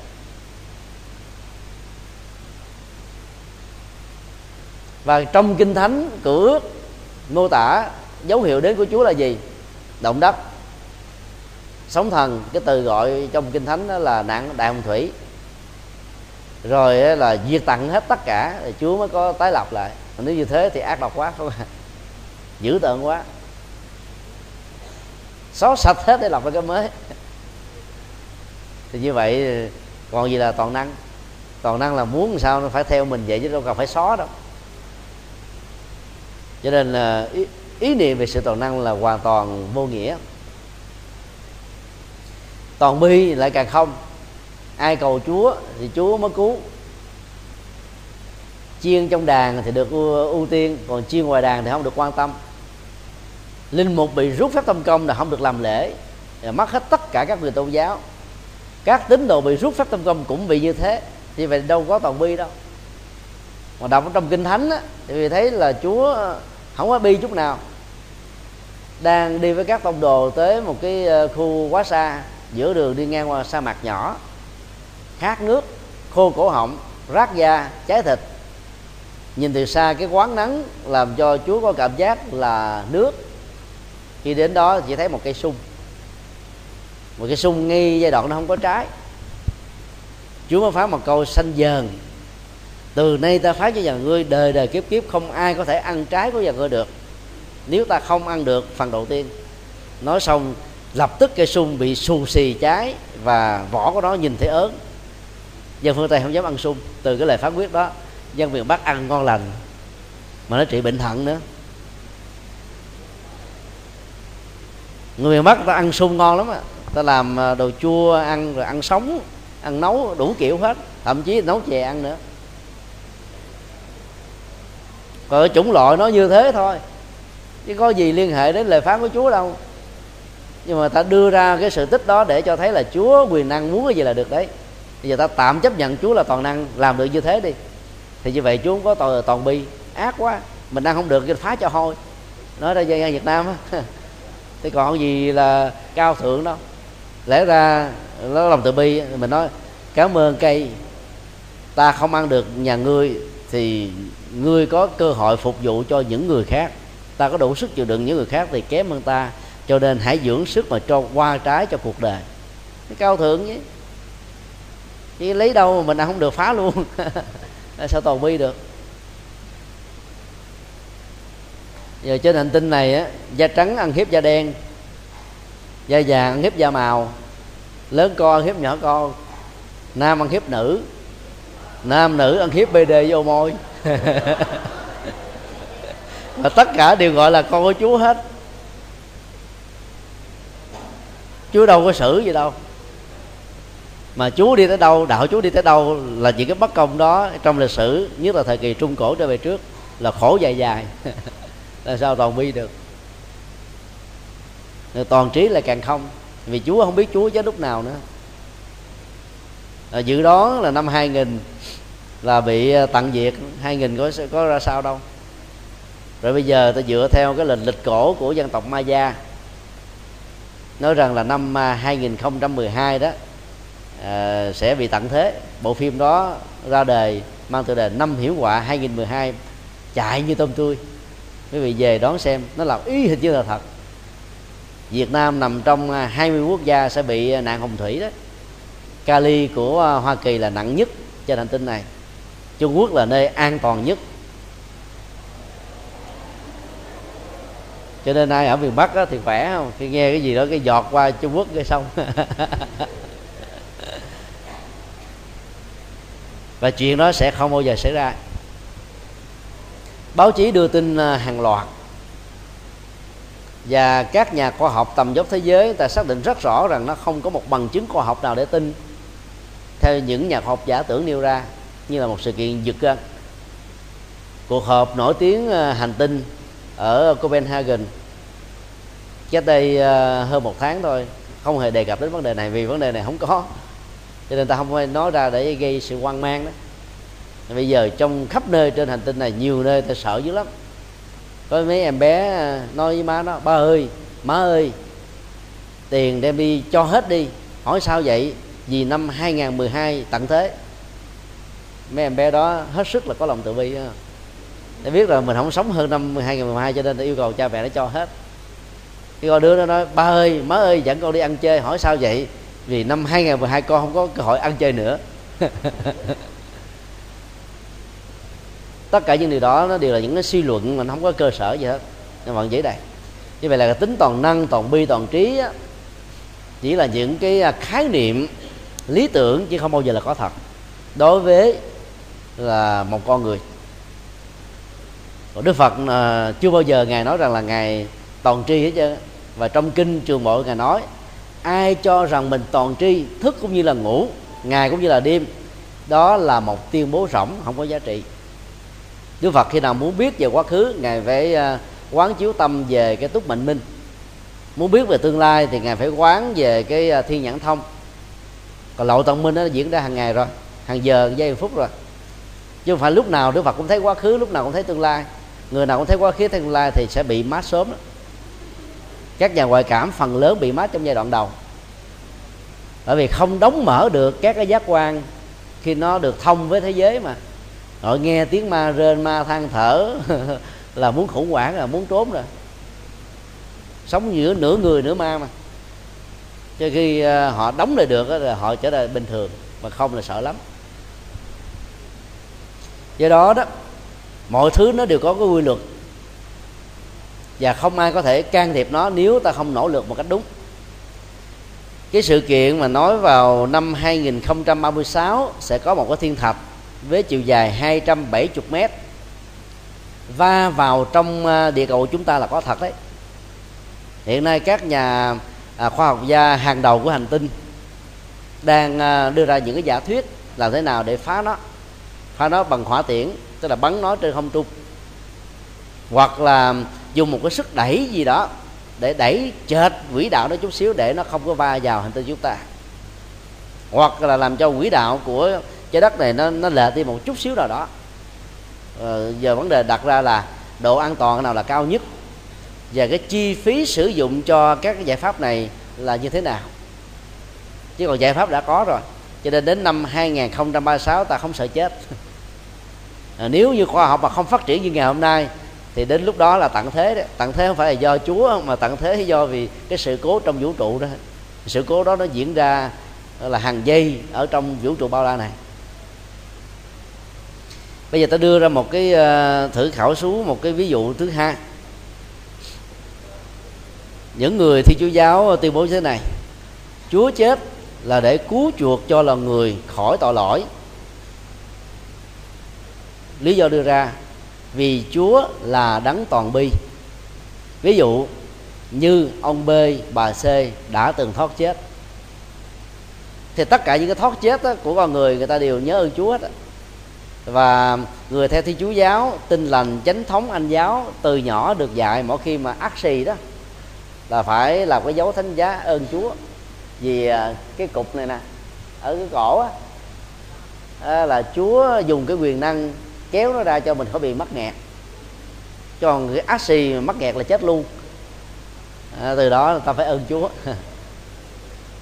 Và trong Kinh Thánh, Cựu Ước mô tả dấu hiệu đến của Chúa là gì? Động đất, sóng thần, cái từ gọi trong Kinh Thánh đó là nạn đại hồng thủy, rồi là diệt tận hết tất cả, rồi Chúa mới có tái lập lại. Nếu như thế thì ác độc quá, không à? Dữ tợn quá, xóa sạch hết để lập ra cái mới. Thì như vậy còn gì là toàn năng? còn năng là muốn sao nó phải theo mình vậy chứ đâu cần phải xóa đâu. Cho nên ý niệm về sự toàn năng là hoàn toàn vô nghĩa. Toàn bi lại càng không. Ai cầu Chúa thì Chúa mới cứu. Chiên trong đàn thì được ưu tiên, còn chiên ngoài đàn thì không được quan tâm. Linh mục bị rút phép tông công là không được làm lễ, mất hết tất cả các quyền tôn giáo. Các tín đồ bị rút phép tông công cũng bị như thế, thì vậy đâu có toàn bi đâu. Mà đọc trong Kinh Thánh á, thì thấy là Chúa không có bi chút nào. Đang đi với các tông đồ tới một cái khu quá xa, giữa đường đi ngang qua sa mạc nhỏ, khát nước, khô cổ họng, rát da, cháy thịt. Nhìn từ xa cái quán nắng làm cho Chúa có cảm giác là nước. Khi đến đó chỉ thấy một cây sung. Một cây sung ngay giai đoạn nó không có trái. Chúa mới phán một câu sanh dờn: từ nay ta phán cho nhà ngươi đời đời kiếp kiếp không ai có thể ăn trái của nhà ngươi được. Nếu ta không ăn được phần đầu tiên. Nói xong lập tức cây sung bị xù xì trái và vỏ của nó nhìn thấy ớn. Dân phương Tây không dám ăn sung. Từ cái lời phán quyết đó, dân miền Bắc ăn ngon lành, mà nó trị bệnh thận nữa. Người miền Bắc ta ăn sung ngon lắm á, ta làm đồ chua ăn, rồi ăn sống, ăn nấu đủ kiểu hết, thậm chí nấu chè ăn nữa. Còn ở chủng loại nó như thế thôi, chứ có gì liên hệ đến lời phán của Chúa đâu. Nhưng mà ta đưa ra cái sự tích đó để cho thấy là Chúa quyền năng muốn cái gì là được đấy. Bây giờ ta tạm chấp nhận Chúa là toàn năng, làm được như thế đi. Thì như vậy Chúa không có toàn bi. Ác quá, mình đang không được thì phá cho thôi. Nói ra dân Việt Nam á thì còn gì là cao thượng đâu. Lẽ ra nó lòng từ bi. Mình nói cảm ơn cây, ta không ăn được nhà ngươi thì ngươi có cơ hội phục vụ cho những người khác. Ta có đủ sức chịu đựng những người khác thì kém hơn ta, cho nên hãy dưỡng sức mà cho qua trái cho cuộc đời. Cái cao thượng chứ, chứ lấy đâu mà mình đang không được phá luôn. Sao toàn bi được? Giờ trên hành tinh này á, da trắng ăn hiếp da đen, da vàng ăn hiếp da màu, lớn con ăn hiếp nhỏ con, nam ăn hiếp nữ, nam nữ ăn hiếp BD vô môi. Và tất cả đều gọi là con của Chúa hết. Chúa đâu có xử gì đâu, mà Chúa đi tới đâu, đạo Chúa đi tới đâu là những cái bất công đó trong lịch sử, nhất là thời kỳ Trung Cổ trở về trước là khổ dài dài. Là sao toàn bi được? Rồi toàn trí là càng không, vì Chúa không biết Chúa chứ lúc nào nữa. Dự đoán là năm 2000 là bị tận diệt, 2000 có ra sao đâu. Rồi bây giờ ta dựa theo cái lịch cổ của dân tộc Maya, nói rằng là năm 2012 đó sẽ bị tận thế. Bộ phim đó ra đời mang tựa đề Năm Hiểm Họa 2012 chạy như tôm tươi. Quý vị về đón xem, nó làm y hệt như là thật. Việt Nam nằm trong 20 quốc gia sẽ bị nạn hồng thủy đó. Cali của Hoa Kỳ là nặng nhất trên hành tinh này. Trung Quốc là nơi an toàn nhất. Cho nên ai ở miền Bắc thì khỏe không? Khi nghe cái gì đó cái giọt qua Trung Quốc cái xong. Và chuyện đó sẽ không bao giờ xảy ra. Báo chí đưa tin hàng loạt, và các nhà khoa học tầm dốc thế giới người ta xác định rất rõ rằng nó không có một bằng chứng khoa học nào để tin theo những nhà khoa học giả tưởng nêu ra, như là một sự kiện giật gân. Cuộc họp nổi tiếng hành tinh ở Copenhagen cách đây hơn một tháng thôi không hề đề cập đến vấn đề này, vì vấn đề này không có, cho nên ta không phải nói ra để gây sự hoang mang đó. Bây giờ trong khắp nơi trên hành tinh này, nhiều nơi ta sợ dữ lắm. Có mấy em bé nói với má nó: ba ơi, má ơi, tiền đem đi cho hết đi. Hỏi sao vậy? Vì năm 2012 tận thế. Mấy em bé đó hết sức là có lòng từ bi đó. Để biết rồi mình không sống hơn năm 2012, cho nên ta yêu cầu cha mẹ nó cho hết. Khi con đứa nó nói: ba ơi, má ơi, dẫn con đi ăn chơi. Hỏi sao vậy? Vì năm 2012 con không có cơ hội ăn chơi nữa. Tất cả những điều đó nó đều là những cái suy luận mà nó không có cơ sở gì hết, nhưng vẫn dễ đầy. Như vậy là tính toàn năng, toàn bi, toàn trí á, chỉ là những cái khái niệm lý tưởng chứ không bao giờ là có thật. đối với là một con người. Còn Đức Phật chưa bao giờ Ngài nói rằng là Ngài toàn tri hết trơn. Và trong kinh Trường Bộ Ngài nói, ai cho rằng mình toàn tri thức cũng như là ngủ, ngày cũng như là đêm, đó là một tuyên bố rỗng, không có giá trị. Đức Phật khi nào muốn biết về quá khứ, Ngài phải quán chiếu tâm về cái túc mệnh minh. Muốn biết về tương lai thì Ngài phải quán về cái thiên nhãn thông. Còn lộ tận minh nó diễn ra hàng ngày rồi, hàng giờ, giây, phút rồi. Chứ không phải lúc nào Đức Phật cũng thấy quá khứ, lúc nào cũng thấy tương lai. Người nào cũng thấy quá khứ, thấy tương lai thì sẽ bị mát sớm đó. Các nhà ngoại cảm phần lớn bị mát trong giai đoạn đầu, bởi vì không đóng mở được các cái giác quan khi nó được thông với thế giới mà. Rồi nghe tiếng ma rên, ma than thở là muốn khủng hoảng, là muốn trốn rồi. Sống giữa nửa người nửa ma mà. Cho khi họ đóng lại được là họ trở lại bình thường, mà không là sợ lắm. Do đó đó, mọi thứ nó đều có cái quy luật, và không ai có thể can thiệp nó nếu ta không nỗ lực một cách đúng. Cái sự kiện mà nói vào năm 2036 sẽ có một cái thiên thạch với chiều dài 270 mét va vào trong địa cầu chúng ta là có thật đấy. Hiện nay các nhà khoa học gia hàng đầu của hành tinh đang đưa ra những cái giả thuyết làm thế nào để phá nó bằng hỏa tiễn, tức là bắn nó trên không trung, hoặc là dùng một cái sức đẩy gì đó để đẩy chệch quỹ đạo nó chút xíu để nó không có va vào hành tinh chúng ta, hoặc là làm cho quỹ đạo của trái đất này nó lệch đi một chút xíu nào đó. Giờ vấn đề đặt ra là độ an toàn nào là cao nhất, và cái chi phí sử dụng cho các cái giải pháp này là như thế nào. Chứ còn giải pháp đã có rồi, cho nên đến năm 2036 ta không sợ chết. Nếu như khoa học mà không phát triển như ngày hôm nay thì đến lúc đó là tận thế đấy. Tận thế không phải là do Chúa, mà tận thế do vì cái sự cố trong vũ trụ đó. Sự cố đó nó diễn ra là hàng giây ở trong vũ trụ bao la này. Bây giờ ta đưa ra một cái thử khảo xuống một cái ví dụ thứ hai. Những người Thiên Chúa Giáo tuyên bố như thế này: Chúa chết là để cứu chuộc cho loài người khỏi tội lỗi. Lý do đưa ra vì Chúa là đấng toàn bi. Ví dụ như ông B, bà C đã từng thoát chết, thì tất cả những cái thoát chết của con người, người ta đều nhớ ơn Chúa hết. Và người theo Thiên Chúa Giáo Tin Lành Chánh Thống Anh Giáo từ nhỏ được dạy mỗi khi mà ắt xì đó là phải làm cái dấu thánh giá ơn Chúa. Vì cái cục này nè ở cái cổ á, là Chúa dùng cái quyền năng kéo nó ra cho mình khỏi bị mắc nghẹt. Còn cái ác xì mắc nghẹt là chết luôn. Từ đó là ta phải ơn Chúa.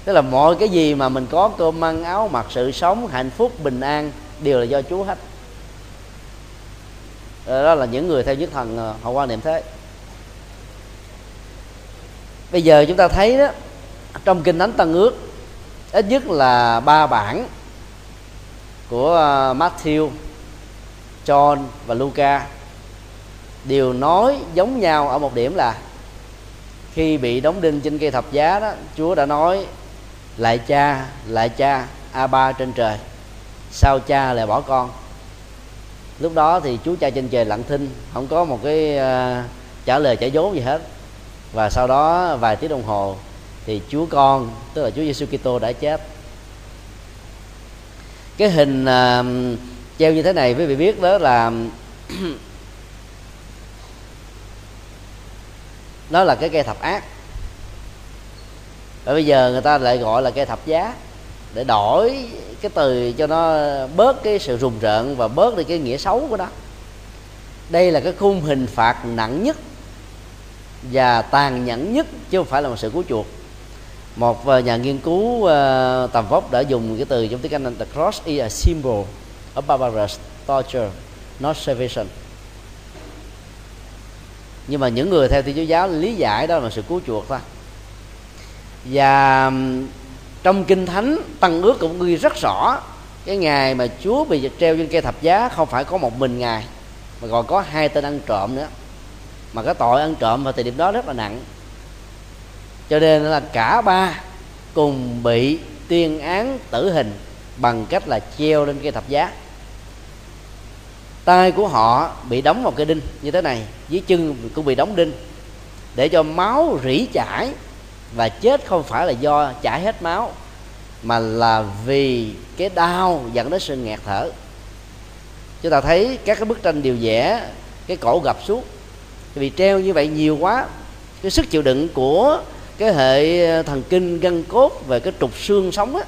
Tức là mọi cái gì mà mình có, cơm ăn áo mặc, sự sống, hạnh phúc, bình an đều là do Chúa hết. Đó là những người theo Nhất Thần họ quan niệm thế. Bây giờ chúng ta thấy đó, trong Kinh Thánh Tân Ước ít nhất là 3 bản của Matthew, John và Luca đều nói giống nhau ở một điểm là khi bị đóng đinh trên cây thập giá đó, Chúa đã nói: lại cha, A-ba trên trời, sao cha lại bỏ con?" Lúc đó thì Chúa Cha trên trời lặng thinh, không có một cái trả lời trả vốn gì hết. Và sau đó vài tiếng đồng hồ thì Chúa Con, tức là Chúa Giêsu Kitô đã chết. Cái hình treo như thế này quý vị biết đó là nó là cái cây thập ác. Và bây giờ người ta lại gọi là cây thập giá để đổi cái từ cho nó bớt cái sự rùng rợn và bớt đi cái nghĩa xấu của nó. Đây là cái khung hình phạt nặng nhất và tàn nhẫn nhất, chứ không phải là một sự cứu chuộc. Một nhà nghiên cứu tầm vóc đã dùng cái từ trong tiếng Anh là "The cross is a symbol of barbarous torture, not salvation." Nhưng mà những người theo Thiên Chúa Giáo lý giải đó là sự cứu chuộc thôi. Và trong Kinh Thánh Tân Ước cũng ghi rất rõ cái ngày mà Chúa bị treo trên cây thập giá không phải có một mình Ngài, mà còn có 2 tên ăn trộm nữa. Mà cái tội ăn trộm vào thời điểm đó rất là nặng, cho nên là cả 3 cùng bị tuyên án tử hình bằng cách là treo lên cây thập giá. Tay của họ bị đóng vào cây đinh như thế này, dưới chân cũng bị đóng đinh, để cho máu rỉ chảy. Và chết không phải là do chảy hết máu, mà là vì cái đau dẫn đến sự nghẹt thở. Chúng ta thấy các cái bức tranh đều vẽ cái cổ gập xuống, vì treo như vậy nhiều quá, cái sức chịu đựng của cái hệ thần kinh gân cốt về cái trục xương sống á,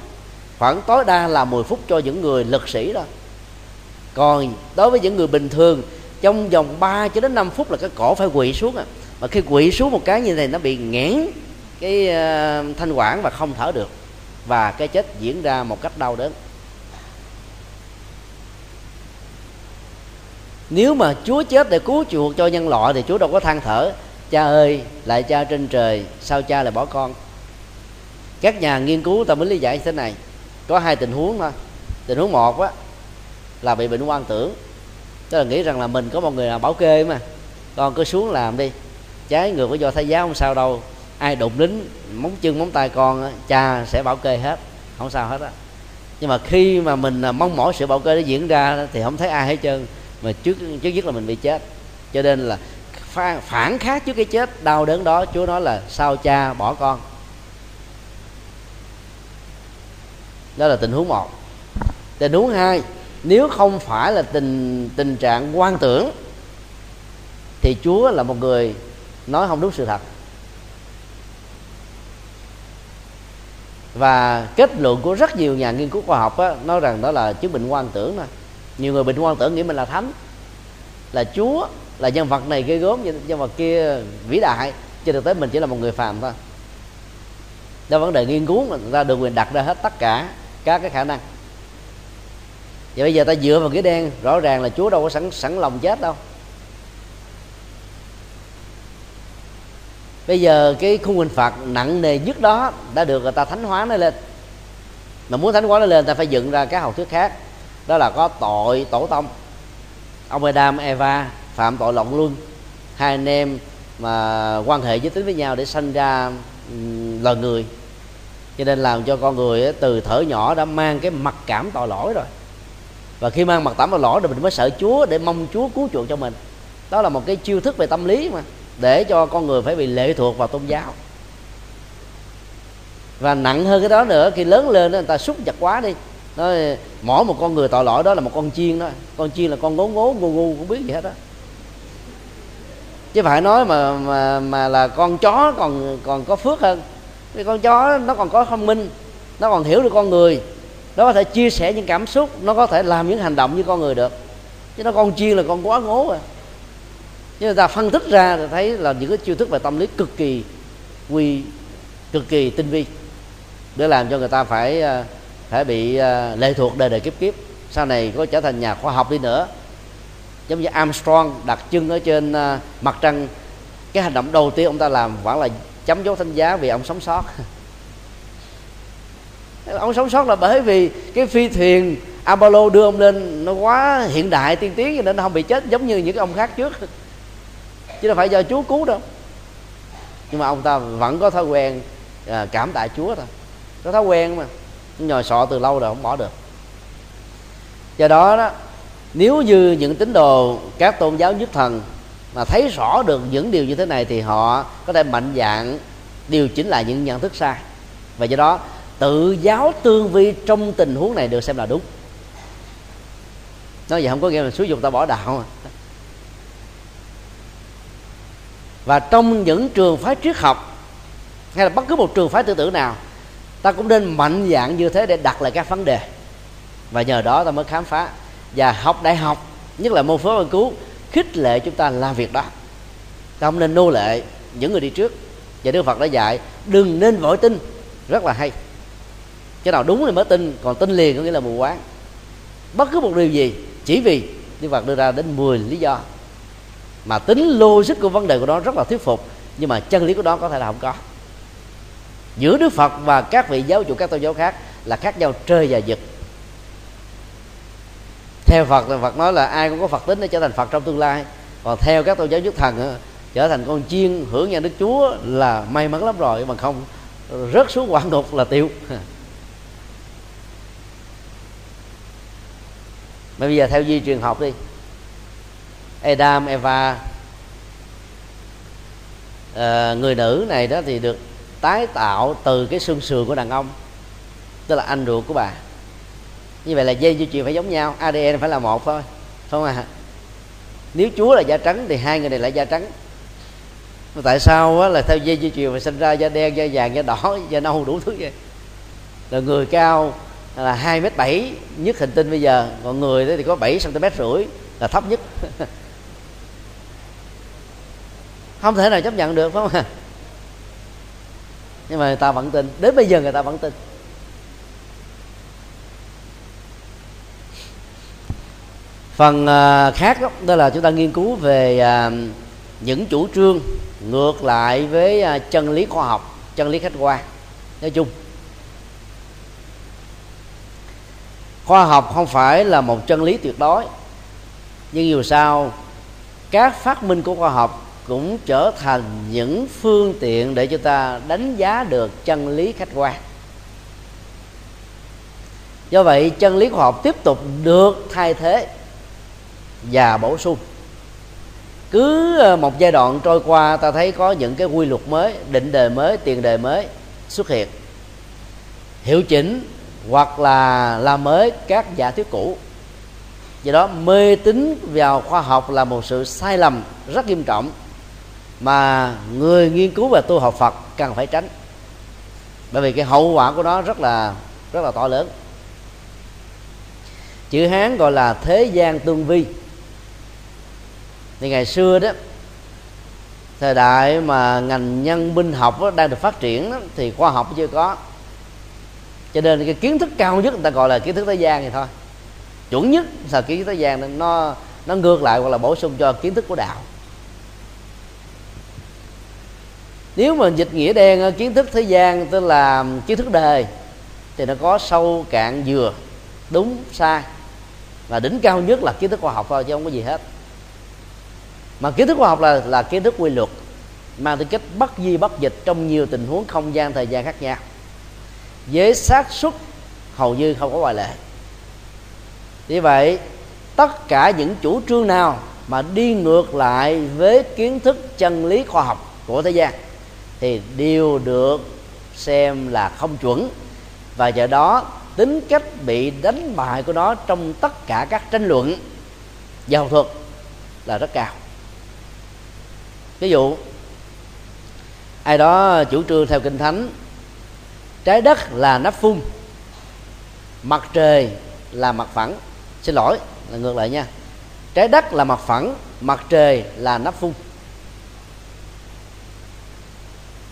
khoảng tối đa là 10 phút cho những người lực sĩ đó. Còn đối với những người bình thường, trong vòng 3 cho đến 5 phút là cái cổ phải quỵ xuống à. Mà khi quỵ xuống một cái như thế này, nó bị nghẽn cái thanh quản và không thở được, và cái chết diễn ra một cách đau đớn. Nếu mà Chúa chết để cứu chuộc cho nhân loại thì Chúa đâu có than thở: Cha ơi, lại Cha trên trời, sao Cha lại bỏ con? Các nhà nghiên cứu ta mới lý giải như thế này. Có hai tình huống thôi. Tình huống một á, là bị bệnh hoang tưởng, tức là nghĩ rằng là mình có một người nào bảo kê mà, con cứ xuống làm đi, trái người của Do Thái giáo không sao đâu, ai đụng đến móng chân móng tay con á, Cha sẽ bảo kê hết, không sao hết á. Nhưng mà khi mà mình mong mỏi sự bảo kê nó diễn ra thì không thấy ai hết trơn, mà trước nhất là mình bị chết. Cho nên là phản kháng trước cái chết đau đớn đó, Chúa nói là sao Cha bỏ con. Đó là tình huống một. Tình huống hai, nếu không phải là tình trạng hoang tưởng thì Chúa là một người nói không đúng sự thật, và kết luận của rất nhiều nhà nghiên cứu khoa học á, nói rằng đó là chứng bệnh hoang tưởng thôi. Nhiều người bệnh hoang tưởng nghĩ mình là thánh, là Chúa, là nhân vật này ghê gớm, nhân vật kia vĩ đại, chứ thực tế mình chỉ là một người phàm thôi. Đó là vấn đề nghiên cứu mà người ta được quyền đặt ra hết tất cả các cái khả năng. Vậy bây giờ ta dựa vào cái đen, rõ ràng là Chúa đâu có sẵn lòng chết đâu. Bây giờ cái khung hình phạt nặng nề nhất đó đã được người ta thánh hóa nó lên. Mà muốn thánh hóa nó lên ta phải dựng ra các học thuyết khác. Đó là có tội tổ tông. Ông Adam, Eva phạm tội loạn luân, hai anh em mà quan hệ giới tính với nhau để sanh ra loài người, cho nên làm cho con người từ thở nhỏ đã mang cái mặc cảm tội lỗi rồi. Và khi mang mặc cảm tội lỗi thì mình mới sợ Chúa, để mong Chúa cứu chuộc cho mình. Đó là một cái chiêu thức về tâm lý mà, để cho con người phải bị lệ thuộc vào tôn giáo. Và nặng hơn cái đó nữa, khi lớn lên người ta súc vật quá đi, nói mỗi một con người tội lỗi đó là một con chiên đó. Con chiên là con ngố ngu cũng biết gì hết đó, chứ phải nói mà là con chó còn có phước hơn. Vì con chó nó còn có thông minh, nó còn hiểu được con người, nó có thể chia sẻ những cảm xúc, nó có thể làm những hành động như con người được. Chứ nó con chiên là con quá ngố rồi. Chứ người ta phân tích ra thì thấy là những cái chiêu thức về tâm lý cực kỳ tinh vi, để làm cho người ta phải bị lệ thuộc đời đời kiếp kiếp. Sau này có trở thành nhà khoa học đi nữa, giống như Armstrong đặt chân ở trên mặt trăng, cái hành động đầu tiên ông ta làm vẫn là chấm dấu thánh giá vì ông sống sót. Ông sống sót là bởi vì cái phi thuyền Apollo đưa ông lên nó quá hiện đại tiên tiến, cho nên nó không bị chết giống như những ông khác trước, chứ đâu phải do Chúa cứu đâu. Nhưng mà ông ta vẫn có thói quen cảm tạ Chúa thôi, có thói quen mà nhòi sọ từ lâu rồi không bỏ được. Do đó nếu như những tín đồ các tôn giáo nhất thần mà thấy rõ được những điều như thế này thì họ có thể mạnh dạn điều chỉnh lại những nhận thức sai, và do đó tự giáo tương vi trong tình huống này được xem là đúng. Nói vậy không có nghĩa là xúi dục ta bỏ đạo. Và trong những trường phái triết học hay là bất cứ một trường phái tư tưởng nào, ta cũng nên mạnh dạn như thế để đặt lại các vấn đề, và nhờ đó ta mới khám phá. Và học đại học, nhất là môn phái nghiên cứu, khích lệ chúng ta làm việc đó. Ta không nên nô lệ những người đi trước. Và Đức Phật đã dạy đừng nên vội tin, rất là hay. Cái nào đúng thì mới tin, còn tin liền có nghĩa là mù quáng. Bất cứ một điều gì, chỉ vì Đức Phật đưa ra đến 10 lý do, mà tính logic của vấn đề của nó rất là thuyết phục, nhưng mà chân lý của nó có thể là không có. Giữa Đức Phật và các vị giáo chủ các tôn giáo khác là khác nhau trời và vực. Theo Phật thì Phật nói là ai cũng có Phật tính để trở thành Phật trong tương lai. Còn theo các tôn giáo nhất thần, trở thành con chiên hưởng nhà Đức Chúa là may mắn lắm rồi, mà không rớt xuống hỏa ngục là tiêu. Mà bây giờ theo di truyền học đi, Adam, Eva, người nữ này đó thì được tái tạo từ cái xương sườn của đàn ông, tức là anh ruột của bà. Như vậy là dây di truyền phải giống nhau, ADN phải là một thôi, không à? Nếu Chúa là da trắng thì hai người này lại da trắng. Mà tại sao là theo dây di truyền phải sinh ra da đen, da vàng, da đỏ, da nâu đủ thứ vậy? Là người cao là 2m7 nhất hành tinh bây giờ, còn người đó thì có 7,5 cm là thấp nhất. Không thể nào chấp nhận được, phải không à? Nhưng mà người ta vẫn tin, đến bây giờ người ta vẫn tin. Phần khác đó là chúng ta nghiên cứu về những chủ trương ngược lại với chân lý khoa học, chân lý khách quan. Nói chung, khoa học không phải là một chân lý tuyệt đối, nhưng dù sao các phát minh của khoa học cũng trở thành những phương tiện để chúng ta đánh giá được chân lý khách quan. Do vậy chân lý khoa học tiếp tục được thay thế và bổ sung. Cứ một giai đoạn trôi qua, ta thấy có những cái quy luật mới, định đề mới, tiền đề mới xuất hiện, hiệu chỉnh hoặc là làm mới các giả thuyết cũ. Do đó mê tín vào khoa học là một sự sai lầm rất nghiêm trọng mà người nghiên cứu về tu học Phật cần phải tránh, bởi vì cái hậu quả của nó rất là to lớn. Chữ Hán gọi là thế gian tương vi. Thì ngày xưa đó, thời đại mà ngành nhân binh học đang được phát triển đó, thì khoa học chưa có, cho nên cái kiến thức cao nhất người ta gọi là kiến thức thế gian thì thôi, chuẩn nhất là kiến thức thế gian. Nên nó ngược lại hoặc là bổ sung cho kiến thức của đạo. Nếu mà dịch nghĩa đen kiến thức thế gian tức là kiến thức đời, thì nó có sâu cạn dừa, đúng sai, và đỉnh cao nhất là kiến thức khoa học thôi chứ không có gì hết. Mà kiến thức khoa học là kiến thức quy luật, mang tính cách bất di bất dịch trong nhiều tình huống không gian thời gian khác nhau, với xác suất hầu như không có ngoại lệ. Vì vậy tất cả những chủ trương nào mà đi ngược lại với kiến thức chân lý khoa học của thế gian thì đều được xem là không chuẩn, và do đó tính cách bị đánh bại của nó trong tất cả các tranh luận về học thuật là rất cao. Ví dụ ai đó chủ trương theo Kinh Thánh trái đất là nắp phun, mặt trời là mặt phẳng. Xin lỗi, là ngược lại nha. Trái đất là mặt phẳng, mặt trời là nắp phun.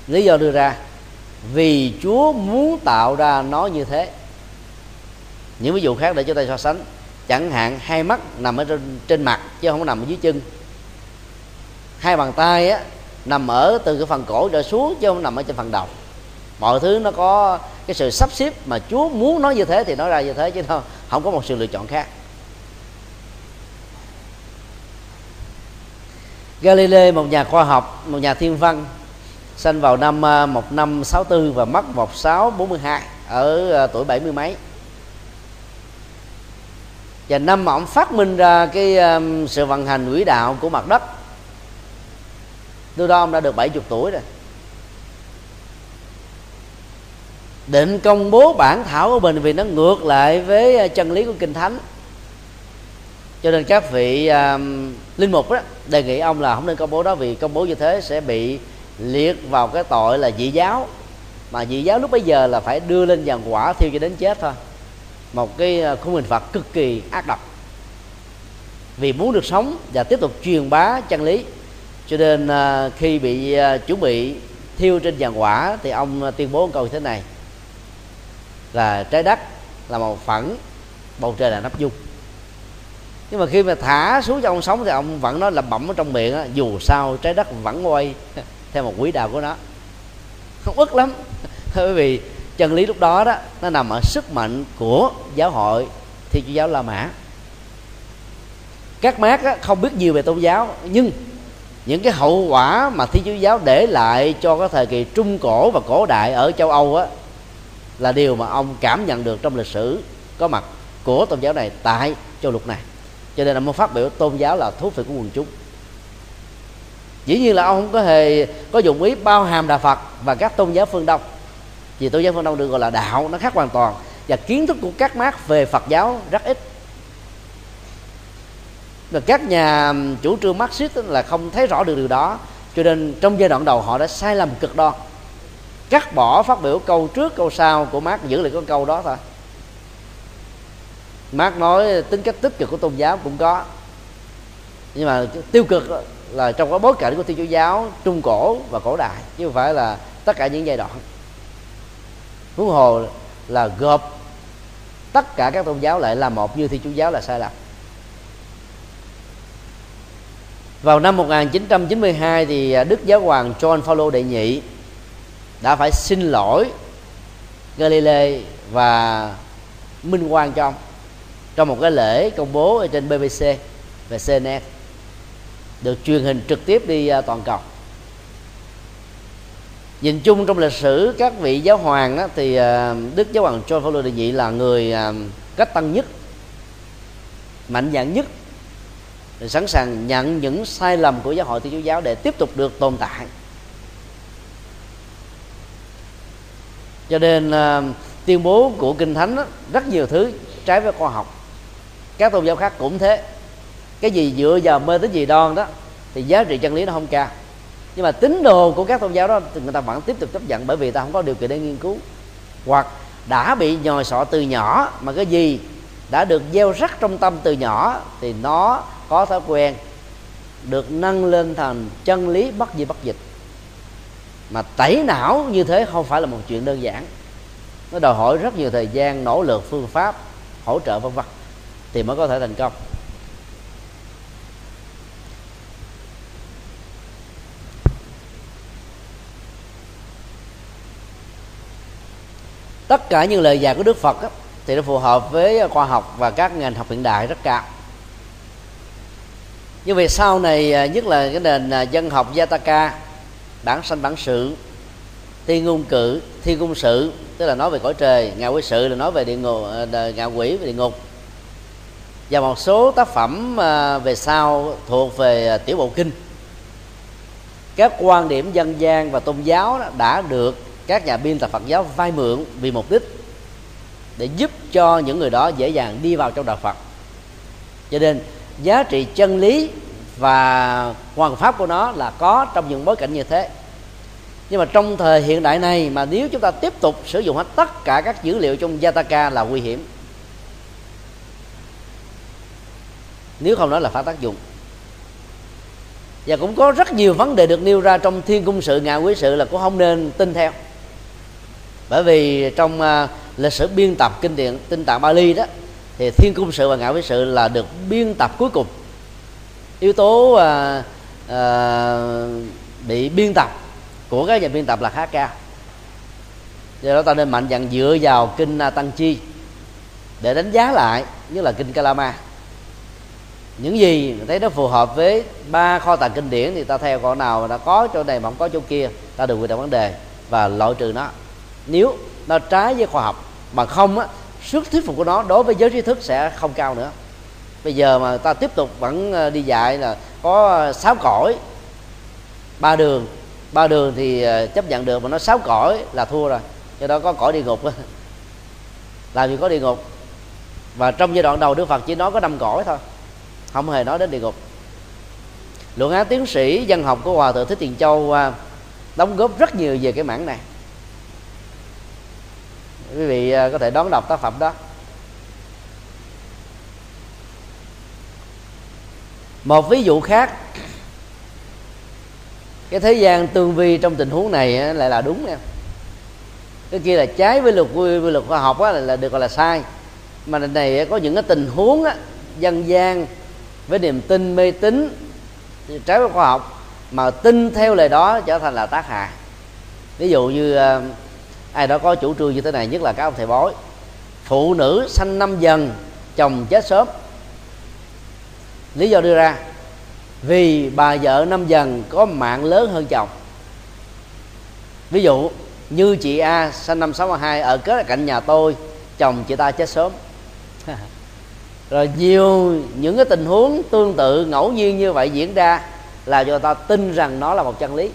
Lý do đưa ra vì Chúa muốn tạo ra nó như thế. Những ví dụ khác để cho ta so sánh, chẳng hạn hai mắt nằm ở trên mặt chứ không nằm ở dưới chân, hai bàn tay á, nằm ở từ cái phần cổ trở xuống chứ không nằm ở trên phần đầu. Mọi thứ nó có cái sự sắp xếp mà Chúa muốn nói như thế thì nói ra như thế, chứ không có một sự lựa chọn khác. Galilei, một nhà khoa học, một nhà thiên văn, sinh vào năm 1564 và mất 1642 ở tuổi 70 mấy. Và năm mà ông phát minh ra cái sự vận hành quỹ đạo của mặt đất, từ đó ông đã được 70 tuổi rồi. Định công bố bản thảo của mình vì nó ngược lại với chân lý của Kinh Thánh, cho nên các vị linh mục đó đề nghị ông là không nên công bố đó, vì công bố như thế sẽ bị liệt vào cái tội là dị giáo. Mà dị giáo lúc bấy giờ là phải đưa lên giàn hỏa thiêu cho đến chết thôi, một cái khung hình phạt cực kỳ ác độc. Vì muốn được sống và tiếp tục truyền bá chân lý, cho nên khi bị chuẩn bị thiêu trên giàn hỏa thì ông tuyên bố câu như thế này là trái đất là màu phẳng, bầu trời là nắp vuông. Nhưng mà khi mà thả xuống cho ông sống thì ông vẫn nói lẩm bẩm ở trong miệng đó, dù sao trái đất vẫn quay theo một quỹ đạo của nó. Không ức lắm, bởi vì chân lý lúc đó đó nó nằm ở sức mạnh của giáo hội Thiên Chúa Giáo La Mã. Các Mark không biết nhiều về tôn giáo, nhưng những cái hậu quả mà Thiên Chúa Giáo để lại cho cái thời kỳ Trung Cổ và Cổ Đại ở châu Âu á, là điều mà ông cảm nhận được trong lịch sử có mặt của tôn giáo này tại châu lục này. Cho nên ông mới phát biểu tôn giáo là thuốc phiện của quần chúng. Dĩ nhiên là ông không có hề có dụng ý bao hàm Đà Phật và các tôn giáo phương Đông, vì tôn giáo phương Đông được gọi là đạo, nó khác hoàn toàn, và kiến thức của các Marx về Phật giáo rất ít. Và các nhà chủ trương Marxist là không thấy rõ được điều đó, cho nên trong giai đoạn đầu họ đã sai lầm cực đoan, cắt bỏ phát biểu câu trước câu sau của Marx, giữ lại có câu đó thôi. Marx nói tính cách tích cực của tôn giáo cũng có, nhưng mà tiêu cực là trong cái bối cảnh của Thiên Chúa Giáo Trung Cổ và Cổ Đại, chứ không phải là tất cả những giai đoạn. Huống hồ là gộp tất cả các tôn giáo lại là một như Thiên Chúa Giáo là sai lầm. Vào năm 1992 thì Đức Giáo Hoàng John Paul đệ nhị đã phải xin lỗi Galilei và Minh Quang trong một cái lễ công bố ở trên BBC và CNN được truyền hình trực tiếp đi toàn cầu. Nhìn chung trong lịch sử các vị giáo hoàng á, thì Đức Giáo Hoàng John Paul II là người cách tân nhất, mạnh dạn nhất, sẵn sàng nhận những sai lầm của giáo hội Thiên Chúa Giáo để tiếp tục được tồn tại. Cho nên tuyên bố của Kinh Thánh á, rất nhiều thứ trái với khoa học. Các tôn giáo khác cũng thế. Cái gì dựa vào mê tín dị đoan đó thì giá trị chân lý nó không cao, nhưng mà tín đồ của các tôn giáo đó thì người ta vẫn tiếp tục chấp nhận, bởi vì ta không có điều kiện để nghiên cứu, hoặc đã bị nhồi sọ từ nhỏ. Mà cái gì đã được gieo rắc trong tâm từ nhỏ thì nó có thói quen được nâng lên thành chân lý bất di bất dịch. Mà tẩy não như thế không phải là một chuyện đơn giản, nó đòi hỏi rất nhiều thời gian, nỗ lực, phương pháp hỗ trợ vân vân thì mới có thể thành công. Tất cả những lời dạy của Đức Phật á, thì nó phù hợp với khoa học và các ngành học hiện đại rất cao. Nhưng về sau này, nhất là cái nền dân học Jataka, bản sanh bản sự, thiên cung sự, tức là nói về cõi trời, ngạ quỷ sự là nói về địa ngục, ngạ quỷ và địa ngục, và một số tác phẩm về sau thuộc về tiểu bộ kinh. Các quan điểm dân gian và tôn giáo đã được các nhà biên tập Phật giáo vay mượn vì mục đích để giúp cho những người đó dễ dàng đi vào trong đạo Phật. Cho nên giá trị chân lý và hoàn pháp của nó là có trong những bối cảnh như thế. Nhưng mà trong thời hiện đại này, mà nếu chúng ta tiếp tục sử dụng hết tất cả các dữ liệu trong Jataka là nguy hiểm, nếu không nói là phá tác dụng. Và cũng có rất nhiều vấn đề được nêu ra trong thiên cung sự, ngạ quỷ sự là cũng không nên tin theo. Bởi vì trong lịch sử biên tập kinh điển Tinh Tạng Bali đó, thì thiên cung sự và ngạ quỷ sự là được biên tập cuối cùng. Yếu tố bị biên tập của các nhà biên tập là khá cao. Do đó ta nên mạnh dạn dựa vào kinh Tăng Chi để đánh giá lại, như là kinh Kalama. Những gì thấy nó phù hợp với ba kho tàng kinh điển thì ta theo chỗ nào đã có chỗ này mà không có chỗ kia, ta đừng quy định vấn đề và loại trừ nó nếu nó trái với khoa học. Mà không á, sức thuyết phục của nó đối với giới trí thức sẽ không cao nữa. Bây giờ mà ta tiếp tục vẫn đi dạy là có 6 cõi, 3 đường. 3 đường thì chấp nhận được, mà nó 6 cõi là thua rồi. Do đó có cõi địa ngục á, làm gì có địa ngục. Và trong giai đoạn đầu Đức Phật chỉ nói có 5 cõi thôi, không hề nói đến địa ngục. Luận án tiến sĩ dân học của Hòa Thượng Thích Thiện Châu đóng góp rất nhiều về cái mảng này. Quý vị có thể đón đọc tác phẩm đó. Một ví dụ khác, cái thế gian tương vi trong tình huống này lại là đúng. Cái kia là trái với luật khoa học là được gọi là sai. Mà này có những cái tình huống dân gian với niềm tin mê tín trái với khoa học, mà tin theo lời đó trở thành là tác hại. Ví dụ như ai đó có chủ trương như thế này, nhất là các ông thầy bói: phụ nữ sanh năm Dần, chồng chết sớm. Lý do đưa ra vì bà vợ năm Dần có mạng lớn hơn chồng. Ví dụ như chị A sanh năm 62 ở kế cạnh nhà tôi, chồng chị ta chết sớm. Rồi nhiều những cái tình huống tương tự ngẫu nhiên như vậy diễn ra là do ta tin rằng nó là một chân lý.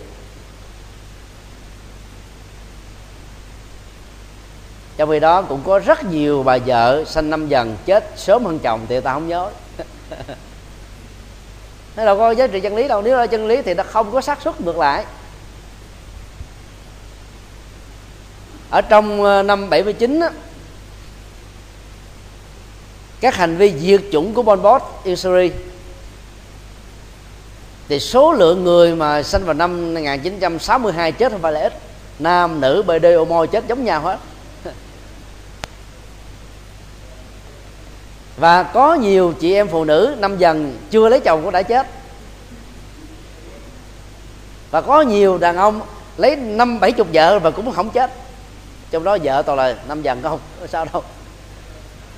Trong khi đó cũng có rất nhiều bà vợ sanh năm Dần chết sớm hơn chồng thì ta không nhớ. Nó đâu có giá trị chân lý đâu. Nếu là chân lý thì ta không có xác suất ngược lại. Ở trong năm 79 á, các hành vi diệt chủng của Pol Pot Israel thì số lượng người mà sinh vào năm 1962 chết không phải là ít. Nam, nữ, bê đê, ô môi chết giống nhau hết. Và có nhiều chị em phụ nữ năm Dần chưa lấy chồng cũng đã chết. Và có nhiều đàn ông lấy 5-70 vợ và cũng không chết. Trong đó vợ toàn là năm Dần không, sao đâu.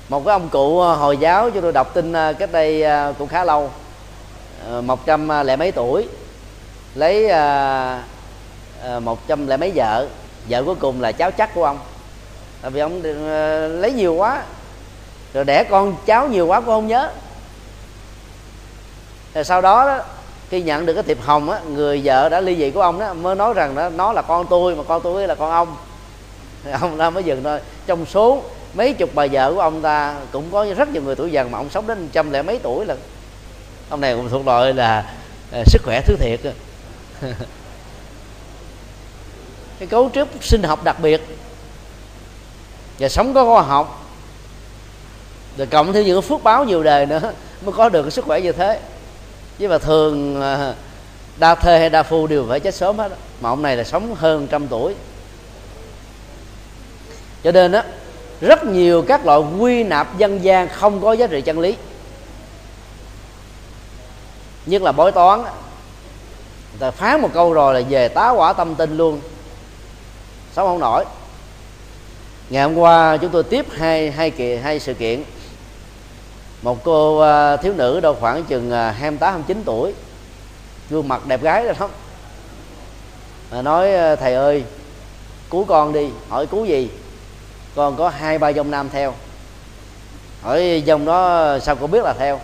Một cái ông cụ Hồi giáo cho tôi đọc tin cách đây cũng khá lâu, 100 lẻ mấy tuổi, lấy 100 lẻ mấy vợ. Vợ cuối cùng là cháu chắc của ông. Tại vì ông lấy nhiều quá, rồi đẻ con cháu nhiều quá cũng không nhớ. Rồi sau đó khi nhận được cái thiệp hồng á, người vợ đã ly dị của ông đó mới nói rằng đó, nó là con tôi, mà con tôi là con ông. Thì ông ta mới dừng thôi. Trong số mấy chục bà vợ của ông ta cũng có rất nhiều người tuổi Dần mà ông sống đến 100 lẻ mấy tuổi lần. Ông này cũng thuộc loại là sức khỏe thứ thiệt. Cái cấu trúc sinh học đặc biệt và sống có khoa học, rồi cộng thêm những phước báo nhiều đời nữa mới có được sức khỏe như thế. Chứ mà thường đa thê hay đa phu đều phải chết sớm hết, mà ông này là sống hơn 100 tuổi. Cho nên đó, rất nhiều các loại quy nạp dân gian không có giá trị chân lý, nhất là bói toán. Người ta phán một câu rồi là về tá hỏa tâm tinh luôn, sống không nổi. Ngày hôm qua chúng tôi tiếp hai sự kiện. Một cô thiếu nữ đâu khoảng chừng 28-29 tuổi, gương mặt đẹp gái rồi đó, mà nói thầy ơi cứu con đi. Hỏi cứu gì? Con có 2-3 dòng nam theo. Hỏi dòng đó sao cô biết là theo?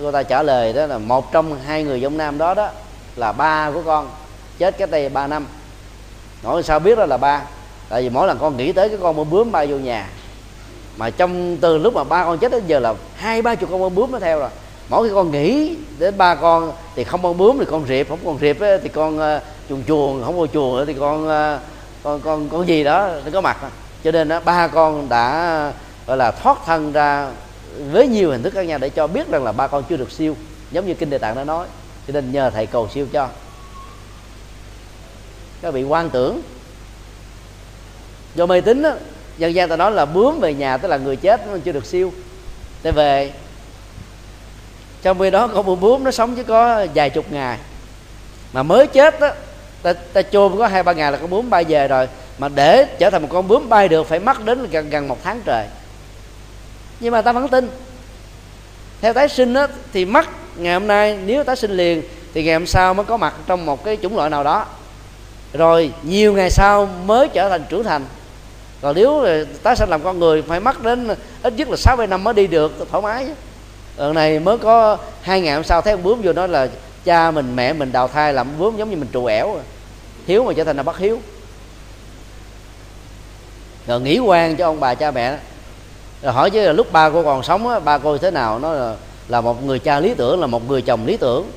Cô ta trả lời đó là một trong hai người dòng nam đó đó là ba của con, chết cách đây 3 năm. Nói sao biết đó là ba? Tại vì mỗi lần con nghĩ tới cái con bướm bướm bay vô nhà, mà trong từ lúc mà ba con chết đến giờ là 20-30 con bướm bướm nó theo rồi. Mỗi khi con nghĩ đến ba con thì không con bướm thì con rệp, không con rệp thì con chuồng chuồng, không con chuồng thì con gì đó nó có mặt. Cho nên đó, ba con đã gọi là thoát thân ra với nhiều hình thức khác nhau để cho biết rằng là ba con chưa được siêu, giống như Kinh Địa Tạng đã nói. Cho nên nhờ thầy cầu siêu cho. Các vị quan tưởng do mê tín đó, dân gian ta nói là bướm về nhà tức là người chết nó chưa được siêu để về. Trong khi đó con bướm nó sống chỉ có vài chục ngày, mà mới chết đó, ta chôn có 2-3 ngày là con bướm bay về rồi. Mà để trở thành một con bướm bay được phải mất đến gần 1 tháng trời. Nhưng mà ta vẫn tin. Theo tái sinh đó, thì mất ngày hôm nay, nếu tái sinh liền thì ngày hôm sau mới có mặt trong một cái chủng loại nào đó, rồi nhiều ngày sau mới trở thành trưởng thành. Còn nếu tái sinh làm con người phải mất đến ít nhất là 6-7 năm mới đi được thoải mái. Lần này mới có 2 ngày hôm sau thấy con bướm, vừa nói là cha mình mẹ mình đào thai làm bướm, giống như mình trù ẻo hiếu mà trở thành là bất hiếu. Rồi nghĩ quan cho ông bà cha mẹ. Rồi hỏi chứ lúc ba cô còn sống á, ba cô thế nào? Nó là một người cha lý tưởng, là một người chồng lý tưởng.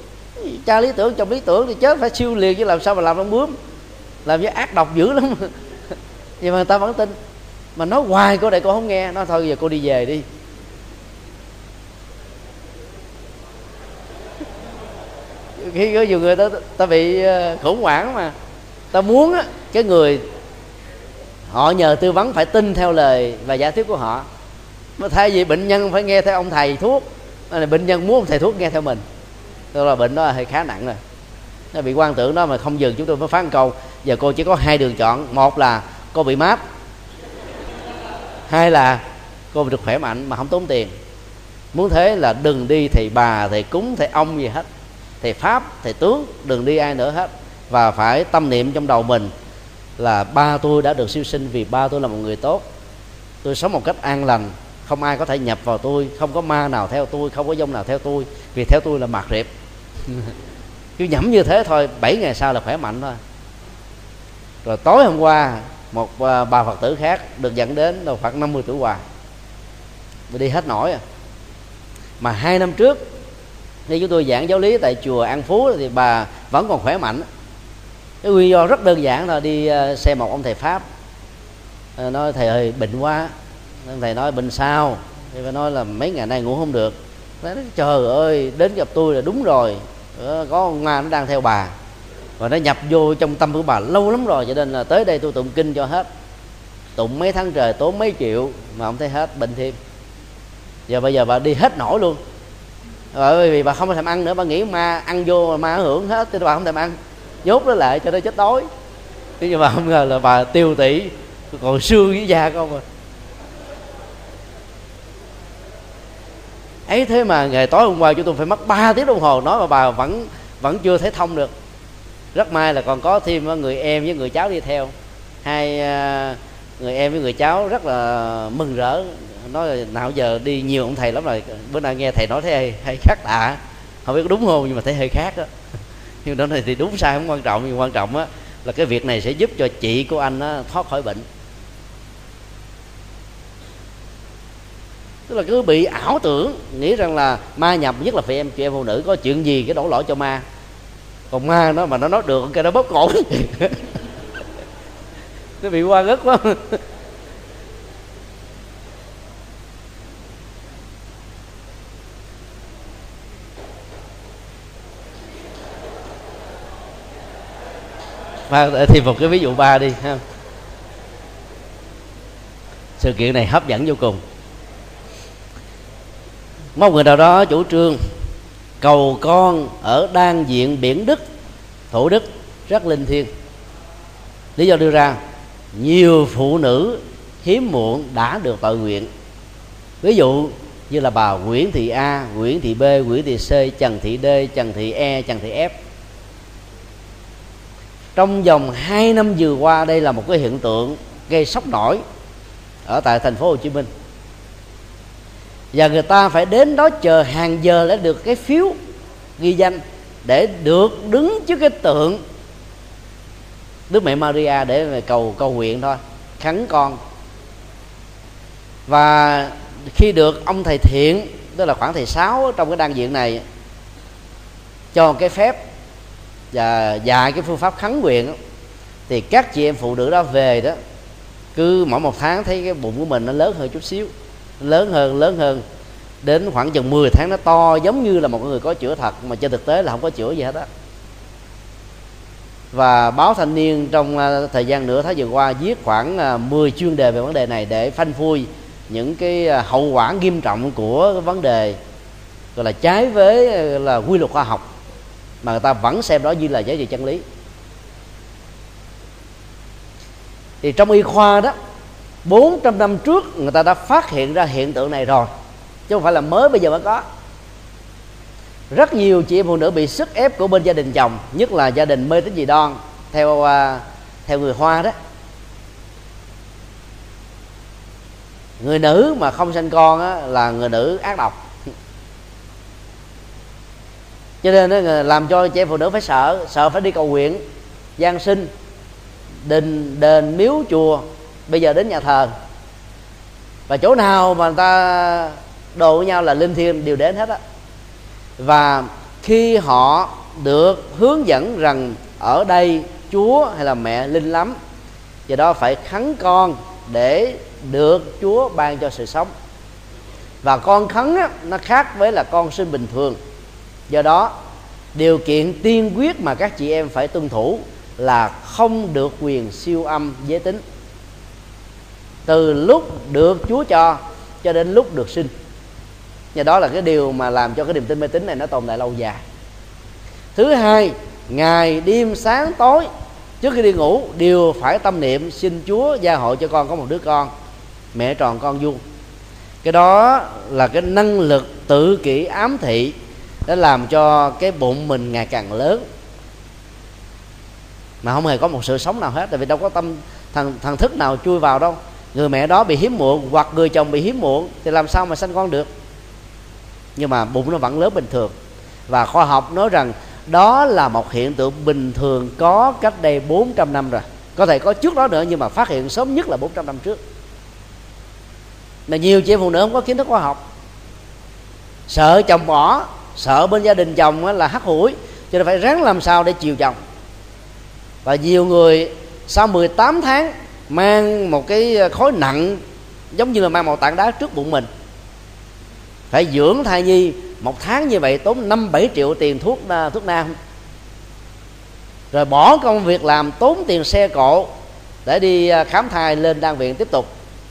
Cha lý tưởng, chồng lý tưởng thì chết phải siêu liền, chứ làm sao mà làm con bướm, làm với ác độc dữ lắm. Nhưng mà người ta vẫn tin. Mà nói hoài cô để cô không nghe, nói thôi giờ cô đi về đi. Khi có nhiều người ta bị khủng hoảng, mà ta muốn á, cái người họ nhờ tư vấn phải tin theo lời và giả thuyết của họ, mà thay vì bệnh nhân phải nghe theo ông thầy thuốc, bệnh nhân muốn ông thầy thuốc nghe theo mình, tức là bệnh đó hơi khá nặng rồi. Nó bị quan tưởng đó mà không dừng, chúng tôi phải phán câu giờ cô chỉ có 2 đường chọn. Một là cô bị mát, hai là cô được khỏe mạnh mà không tốn tiền. Muốn thế là đừng đi thầy bà, thầy cúng, thầy ông gì hết, thầy pháp, thầy tướng, đừng đi ai nữa hết. Và phải tâm niệm trong đầu mình là ba tôi đã được siêu sinh vì ba tôi là một người tốt, tôi sống một cách an lành, không ai có thể nhập vào tôi, không có ma nào theo tôi, không có dông nào theo tôi, vì theo tôi là mạt riệp. Cứ nhẩm như thế thôi, 7 ngày sau là khỏe mạnh thôi. Rồi tối hôm qua một bà Phật tử khác được dẫn đến là khoảng 50 tuổi hoài, đi hết nổi à. Mà 2 năm trước khi chúng tôi giảng giáo lý tại chùa An Phú thì bà vẫn còn khỏe mạnh. Cái nguyên do rất đơn giản là đi xem một ông thầy Pháp, nói thầy ơi bệnh quá. Thầy nói bệnh sao? Thì bà nói là mấy ngày nay ngủ không được. Nói trời ơi, đến gặp tôi là đúng rồi, có ông ma nó đang theo bà và nó nhập vô trong tâm của bà lâu lắm rồi, cho nên là tới đây tôi tụng kinh cho hết. Tụng mấy tháng trời tốn mấy triệu mà không thấy hết, bệnh thêm. Giờ bây giờ bà đi hết nổi luôn, bởi vì bà không thèm ăn nữa. Bà nghĩ ma ăn vô ma hưởng hết thì bà không thèm ăn, nhốt nó lại cho nó chết đói. Thế nhưng mà không ngờ là bà tiêu tỷ còn xương với da không rồi. Ấy thế mà ngày tối hôm qua chúng tôi phải mất 3 tiếng đồng hồ nói mà bà vẫn chưa thể thông được. Rất may là còn có thêm người em với người cháu đi theo. Hai người em với người cháu rất là mừng rỡ, nói là nào giờ đi nhiều ông thầy lắm rồi, bữa nay nghe thầy nói thế hay khác lạ, không biết có đúng không nhưng mà thấy hơi khác đó. Nhưng đó này thì đúng sai không quan trọng, nhưng quan trọng á là cái việc này sẽ giúp cho chị của anh á thoát khỏi bệnh. Tức là cứ bị ảo tưởng, nghĩ rằng là ma nhập, nhất là chị em phụ nữ có chuyện gì cái đổ lỗi cho ma. Còn ma nó mà nó nói được cái nó bóp cổ. Nó bị oan ức quá. Để thêm một cái ví dụ 3 đi ha. Sự kiện này hấp dẫn vô cùng. Một người nào đó chủ trương cầu con ở đan diện biển Đức, Thổ Đức rất linh thiêng. Lý do đưa ra nhiều phụ nữ hiếm muộn đã được tội nguyện. Ví dụ như là bà Nguyễn Thị A, Nguyễn Thị B, Nguyễn Thị C, Trần Thị D, Trần Thị E, Trần Thị F. Trong vòng 2 năm vừa qua, đây là một cái hiện tượng gây sốc nổi ở tại thành phố Hồ Chí Minh. Và người ta phải đến đó chờ hàng giờ để được cái phiếu ghi danh, để được đứng trước cái tượng Đức Mẹ Maria để cầu nguyện thôi, khấn con. Và khi được ông thầy Thiện, tức là khoảng thầy Sáu trong cái đan viện này, cho cái phép và dạy cái phương pháp khấn nguyện, thì các chị em phụ nữ đó về đó, cứ mỗi một tháng thấy cái bụng của mình nó lớn hơn chút xíu, lớn hơn, đến khoảng chừng 10 tháng nó to giống như là một người có chữa thật, mà trên thực tế là không có chữa gì hết á. Và báo Thanh Niên trong thời gian nửa tháng vừa qua viết khoảng 10 chuyên đề về vấn đề này để phanh phui những cái hậu quả nghiêm trọng của cái vấn đề gọi là trái với là quy luật khoa học, mà người ta vẫn xem đó như là giá trị chân lý. Thì trong y khoa đó, 400 năm trước người ta đã phát hiện ra hiện tượng này rồi, chứ không phải là mới bây giờ mới có. Rất nhiều chị em phụ nữ bị sức ép của bên gia đình chồng, nhất là gia đình mê tín dị đoan theo người Hoa đó. Người nữ mà không sanh con á, là người nữ ác độc. Cho nên làm cho chị em phụ nữ phải sợ phải đi cầu nguyện, giang sinh, đền miếu chùa, bây giờ đến nhà thờ. Và chỗ nào mà người ta đồ với nhau là linh thiêng đều đến hết á. Và khi họ được hướng dẫn rằng ở đây Chúa hay là mẹ linh lắm, do đó phải khấn con để được Chúa ban cho sự sống. Và con khấn á, nó khác với là con sinh bình thường. Do đó điều kiện tiên quyết mà các chị em phải tuân thủ là không được quyền siêu âm giới tính, từ lúc được Chúa cho đến lúc được sinh. Và đó là cái điều mà làm cho cái niềm tin mê tín này nó tồn tại lâu dài. Thứ hai, ngày đêm sáng tối trước khi đi ngủ đều phải tâm niệm xin Chúa gia hộ cho con có một đứa con, mẹ tròn con vuông. Cái đó là cái năng lực tự kỷ ám thị đã làm cho cái bụng mình ngày càng lớn mà không hề có một sự sống nào hết, tại vì đâu có tâm thần thức nào chui vào đâu. người mẹ đó bị hiếm muộn hoặc người chồng bị hiếm muộn thì làm sao mà sanh con được. Nhưng mà bụng nó vẫn lớn bình thường, và khoa học nói rằng đó là một hiện tượng bình thường có cách đây 400 năm rồi, có thể có trước đó nữa, nhưng mà phát hiện sớm nhất là 400 năm trước. Là nhiều chị em phụ nữ không có kiến thức khoa học, sợ chồng bỏ, sợ bên gia đình chồng là hắt hủi, cho nên phải ráng làm sao để chiều chồng. Và nhiều người sau 18 tháng mang một cái khối nặng giống như là mang một tảng đá trước bụng mình, phải dưỡng thai nhi một tháng như vậy tốn 5-7 triệu tiền thuốc nam, rồi bỏ công việc làm tốn tiền xe cộ để đi khám thai lên đan viện tiếp tục,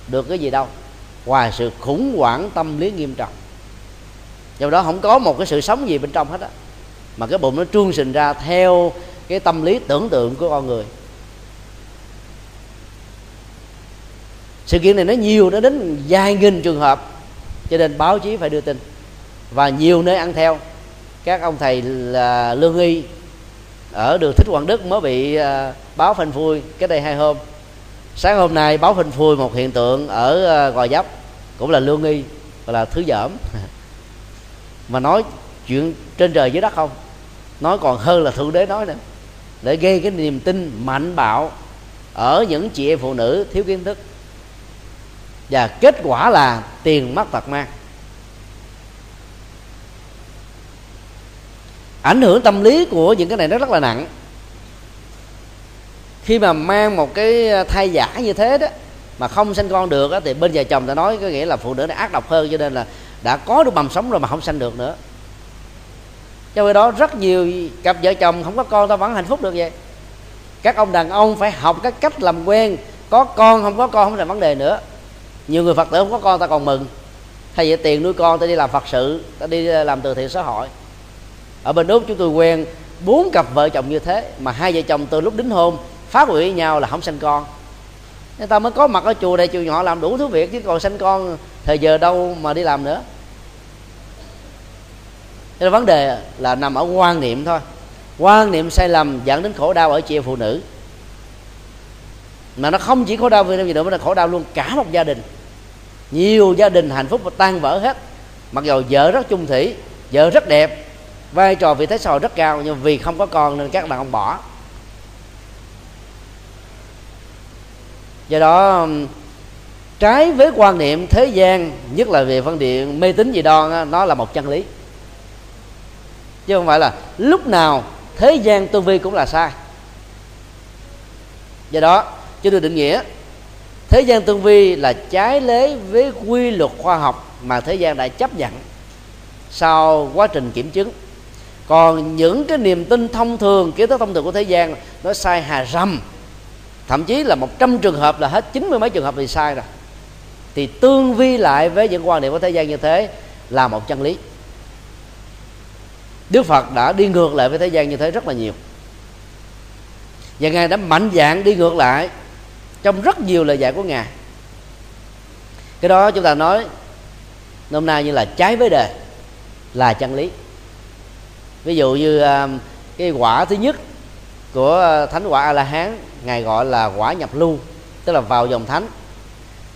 được cái gì đâu, ngoài sự khủng hoảng tâm lý nghiêm trọng. Do đó không có một cái sự sống gì bên trong hết á, mà cái bụng nó trương sình ra theo cái tâm lý tưởng tượng của con người. Sự kiện này nó nhiều, nó đến vài nghìn trường hợp, cho nên báo chí phải đưa tin. Và nhiều nơi ăn theo, các ông thầy là lương y ở đường Thích Quảng Đức mới bị báo phanh phui cái đây 2 hôm. Sáng hôm nay báo phanh phui một hiện tượng ở Gò Vấp, cũng là lương y, gọi là thứ dởm, mà nói chuyện trên trời dưới đất không, nói còn hơn là Thượng Đế nói nữa, để gây cái niềm tin mạnh bạo ở những chị em phụ nữ thiếu kiến thức. Và kết quả là tiền mất tật mang, ảnh hưởng tâm lý của những cái này nó rất là nặng. Khi mà mang một cái thai giả như thế đó mà không sanh con được đó, thì bên vợ chồng ta nói có nghĩa là phụ nữ này ác độc hơn, cho nên là đã có được mầm sống rồi mà không sanh được nữa. Cho nên đó rất nhiều cặp vợ chồng không có con ta vẫn hạnh phúc được vậy. Các ông đàn ông phải học các cách làm quen, có con không có con không là vấn đề nữa. Nhiều người Phật tử không có con ta còn mừng, thay vì tiền nuôi con ta đi làm Phật sự, ta đi làm từ thiện xã hội. Ở bên Úc chúng tôi quen 4 cặp vợ chồng như thế, mà 2 vợ chồng từ lúc đính hôn phá hủy nhau là không sanh con. Người ta mới có mặt ở chùa này chùa nhỏ làm đủ thứ việc, chứ còn sanh con thời giờ đâu mà đi làm nữa. Thế là vấn đề là nằm ở quan niệm thôi. Quan niệm sai lầm dẫn đến khổ đau ở chị em phụ nữ, mà nó không chỉ khổ đau vì gì nữa, mà nó khổ đau luôn cả một gia đình. Nhiều gia đình hạnh phúc và tan vỡ hết, mặc dù vợ rất chung thủy, vợ rất đẹp, vai trò vị thế xã hội rất cao, nhưng vì không có con nên các đàn ông bỏ. Do đó trái với quan niệm thế gian, nhất là về phân điện mê tín dị đoan, nó là một chân lý, chứ không phải là lúc nào thế gian tư vi cũng là sai. Do đó chúng tôi định nghĩa thế gian tư vi là trái lế với quy luật khoa học mà thế gian đã chấp nhận sau quá trình kiểm chứng. Còn những cái niềm tin thông thường, kiến thức thông thường của thế gian nó sai hà rầm, thậm chí là 100 trường hợp là hết 90 mấy trường hợp thì sai rồi. Thì tương vi lại với những quan điểm của thế gian như thế là một chân lý. Đức Phật đã đi ngược lại với thế gian như thế rất là nhiều, và Ngài đã mạnh dạn đi ngược lại trong rất nhiều lời dạy của Ngài. Cái đó chúng ta nói hôm nay như là trái với đề là chân lý. Ví dụ như cái quả thứ nhất của thánh quả A-la-hán, Ngài gọi là quả nhập lưu, tức là vào dòng thánh.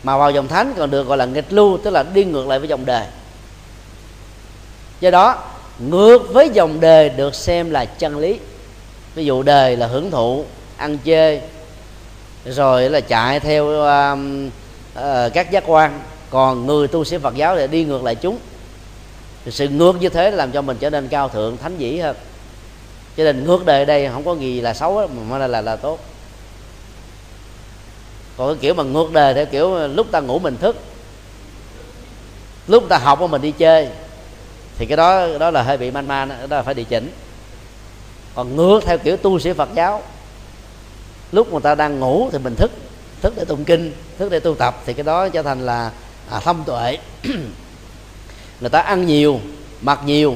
Mà vào dòng thánh còn được gọi là nghịch lưu, tức là đi ngược lại với dòng đề. Do đó ngược với dòng đề được xem là chân lý. Ví dụ đề là hưởng thụ, ăn chơi, rồi là chạy theo các giác quan. Còn người tu sĩ Phật giáo thì đi ngược lại chúng. Sự ngược như thế làm cho mình trở nên cao thượng, thánh dĩ hơn. Cho nên ngược đời đây không có gì là xấu hết, mà là tốt. Còn cái kiểu mà ngược đời theo kiểu lúc ta ngủ mình thức, lúc ta học mà mình đi chơi, thì cái đó là hơi bị man man, đó là phải điều chỉnh. Còn ngược theo kiểu tu sĩ Phật giáo, lúc người ta đang ngủ thì mình thức, thức để tụng kinh, thức để tu tập, thì cái đó trở thành là thông tuệ. Người ta ăn nhiều, mặc nhiều,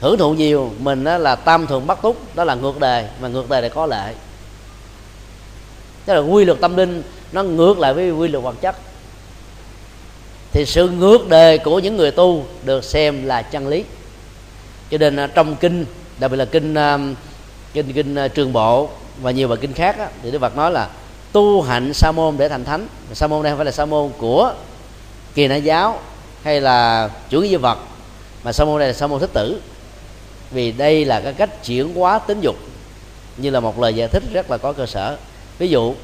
hưởng thụ nhiều, mình đó là tam thường bất túc, đó là ngược đề, mà ngược đề này có lệ. Tức là quy luật tâm linh nó ngược lại với quy luật vật chất. Thì sự ngược đề của những người tu được xem là chân lý. Cho nên trong kinh, đặc biệt là kinh Trường Bộ và nhiều bài kinh khác đó, thì Đức Phật nói là tu hạnh sa môn để thành thánh. Sa môn đây không phải là sa môn của Kỳ Na giáo hay là chủ nghĩa duy vật, mà sa môn đây là sa môn Thích Tử, vì đây là cái cách chuyển hóa tính dục như là một lời giải thích rất là có cơ sở. Ví dụ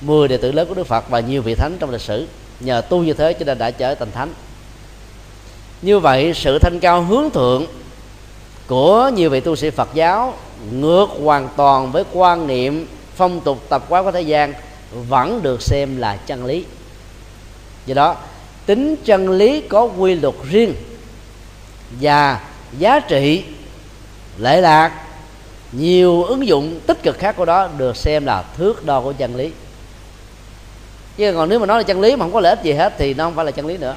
10 đệ tử lớn của Đức Phật và nhiều vị thánh trong lịch sử nhờ tu như thế cho nên đã trở thành thánh. Như vậy sự thanh cao hướng thượng của nhiều vị tu sĩ Phật giáo ngược hoàn toàn với quan niệm phong tục tập quán của thế gian vẫn được xem là chân lý. Do đó tính chân lý có quy luật riêng và giá trị lệ lạc nhiều ứng dụng tích cực khác của đó được xem là thước đo của chân lý. Chứ còn nếu mà nói là chân lý mà không có lợi ích gì hết thì nó không phải là chân lý nữa.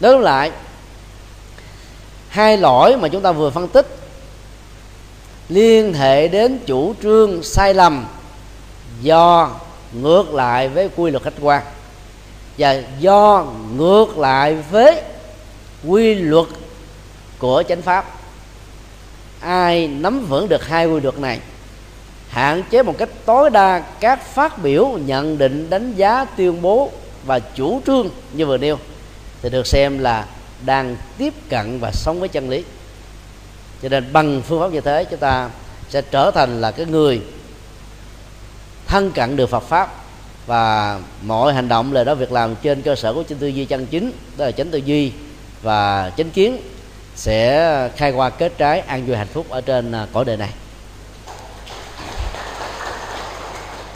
Nói đúng lại, hai lỗi mà chúng ta vừa phân tích liên hệ đến chủ trương sai lầm do ngược lại với quy luật khách quan và do ngược lại với quy luật của chánh pháp. Ai nắm vững được hai quy luật này, hạn chế một cách tối đa các phát biểu, nhận định, đánh giá, tuyên bố và chủ trương như vừa nêu, thì được xem là đang tiếp cận và sống với chân lý. Cho nên bằng phương pháp như thế, chúng ta sẽ trở thành là cái người thân cận được Phật pháp, và mọi hành động, lời nói, việc làm trên cơ sở của chánh tư duy chân chính, đó là chánh tư duy và chánh kiến, sẽ khai qua kết trái an vui hạnh phúc ở trên cõi đời này.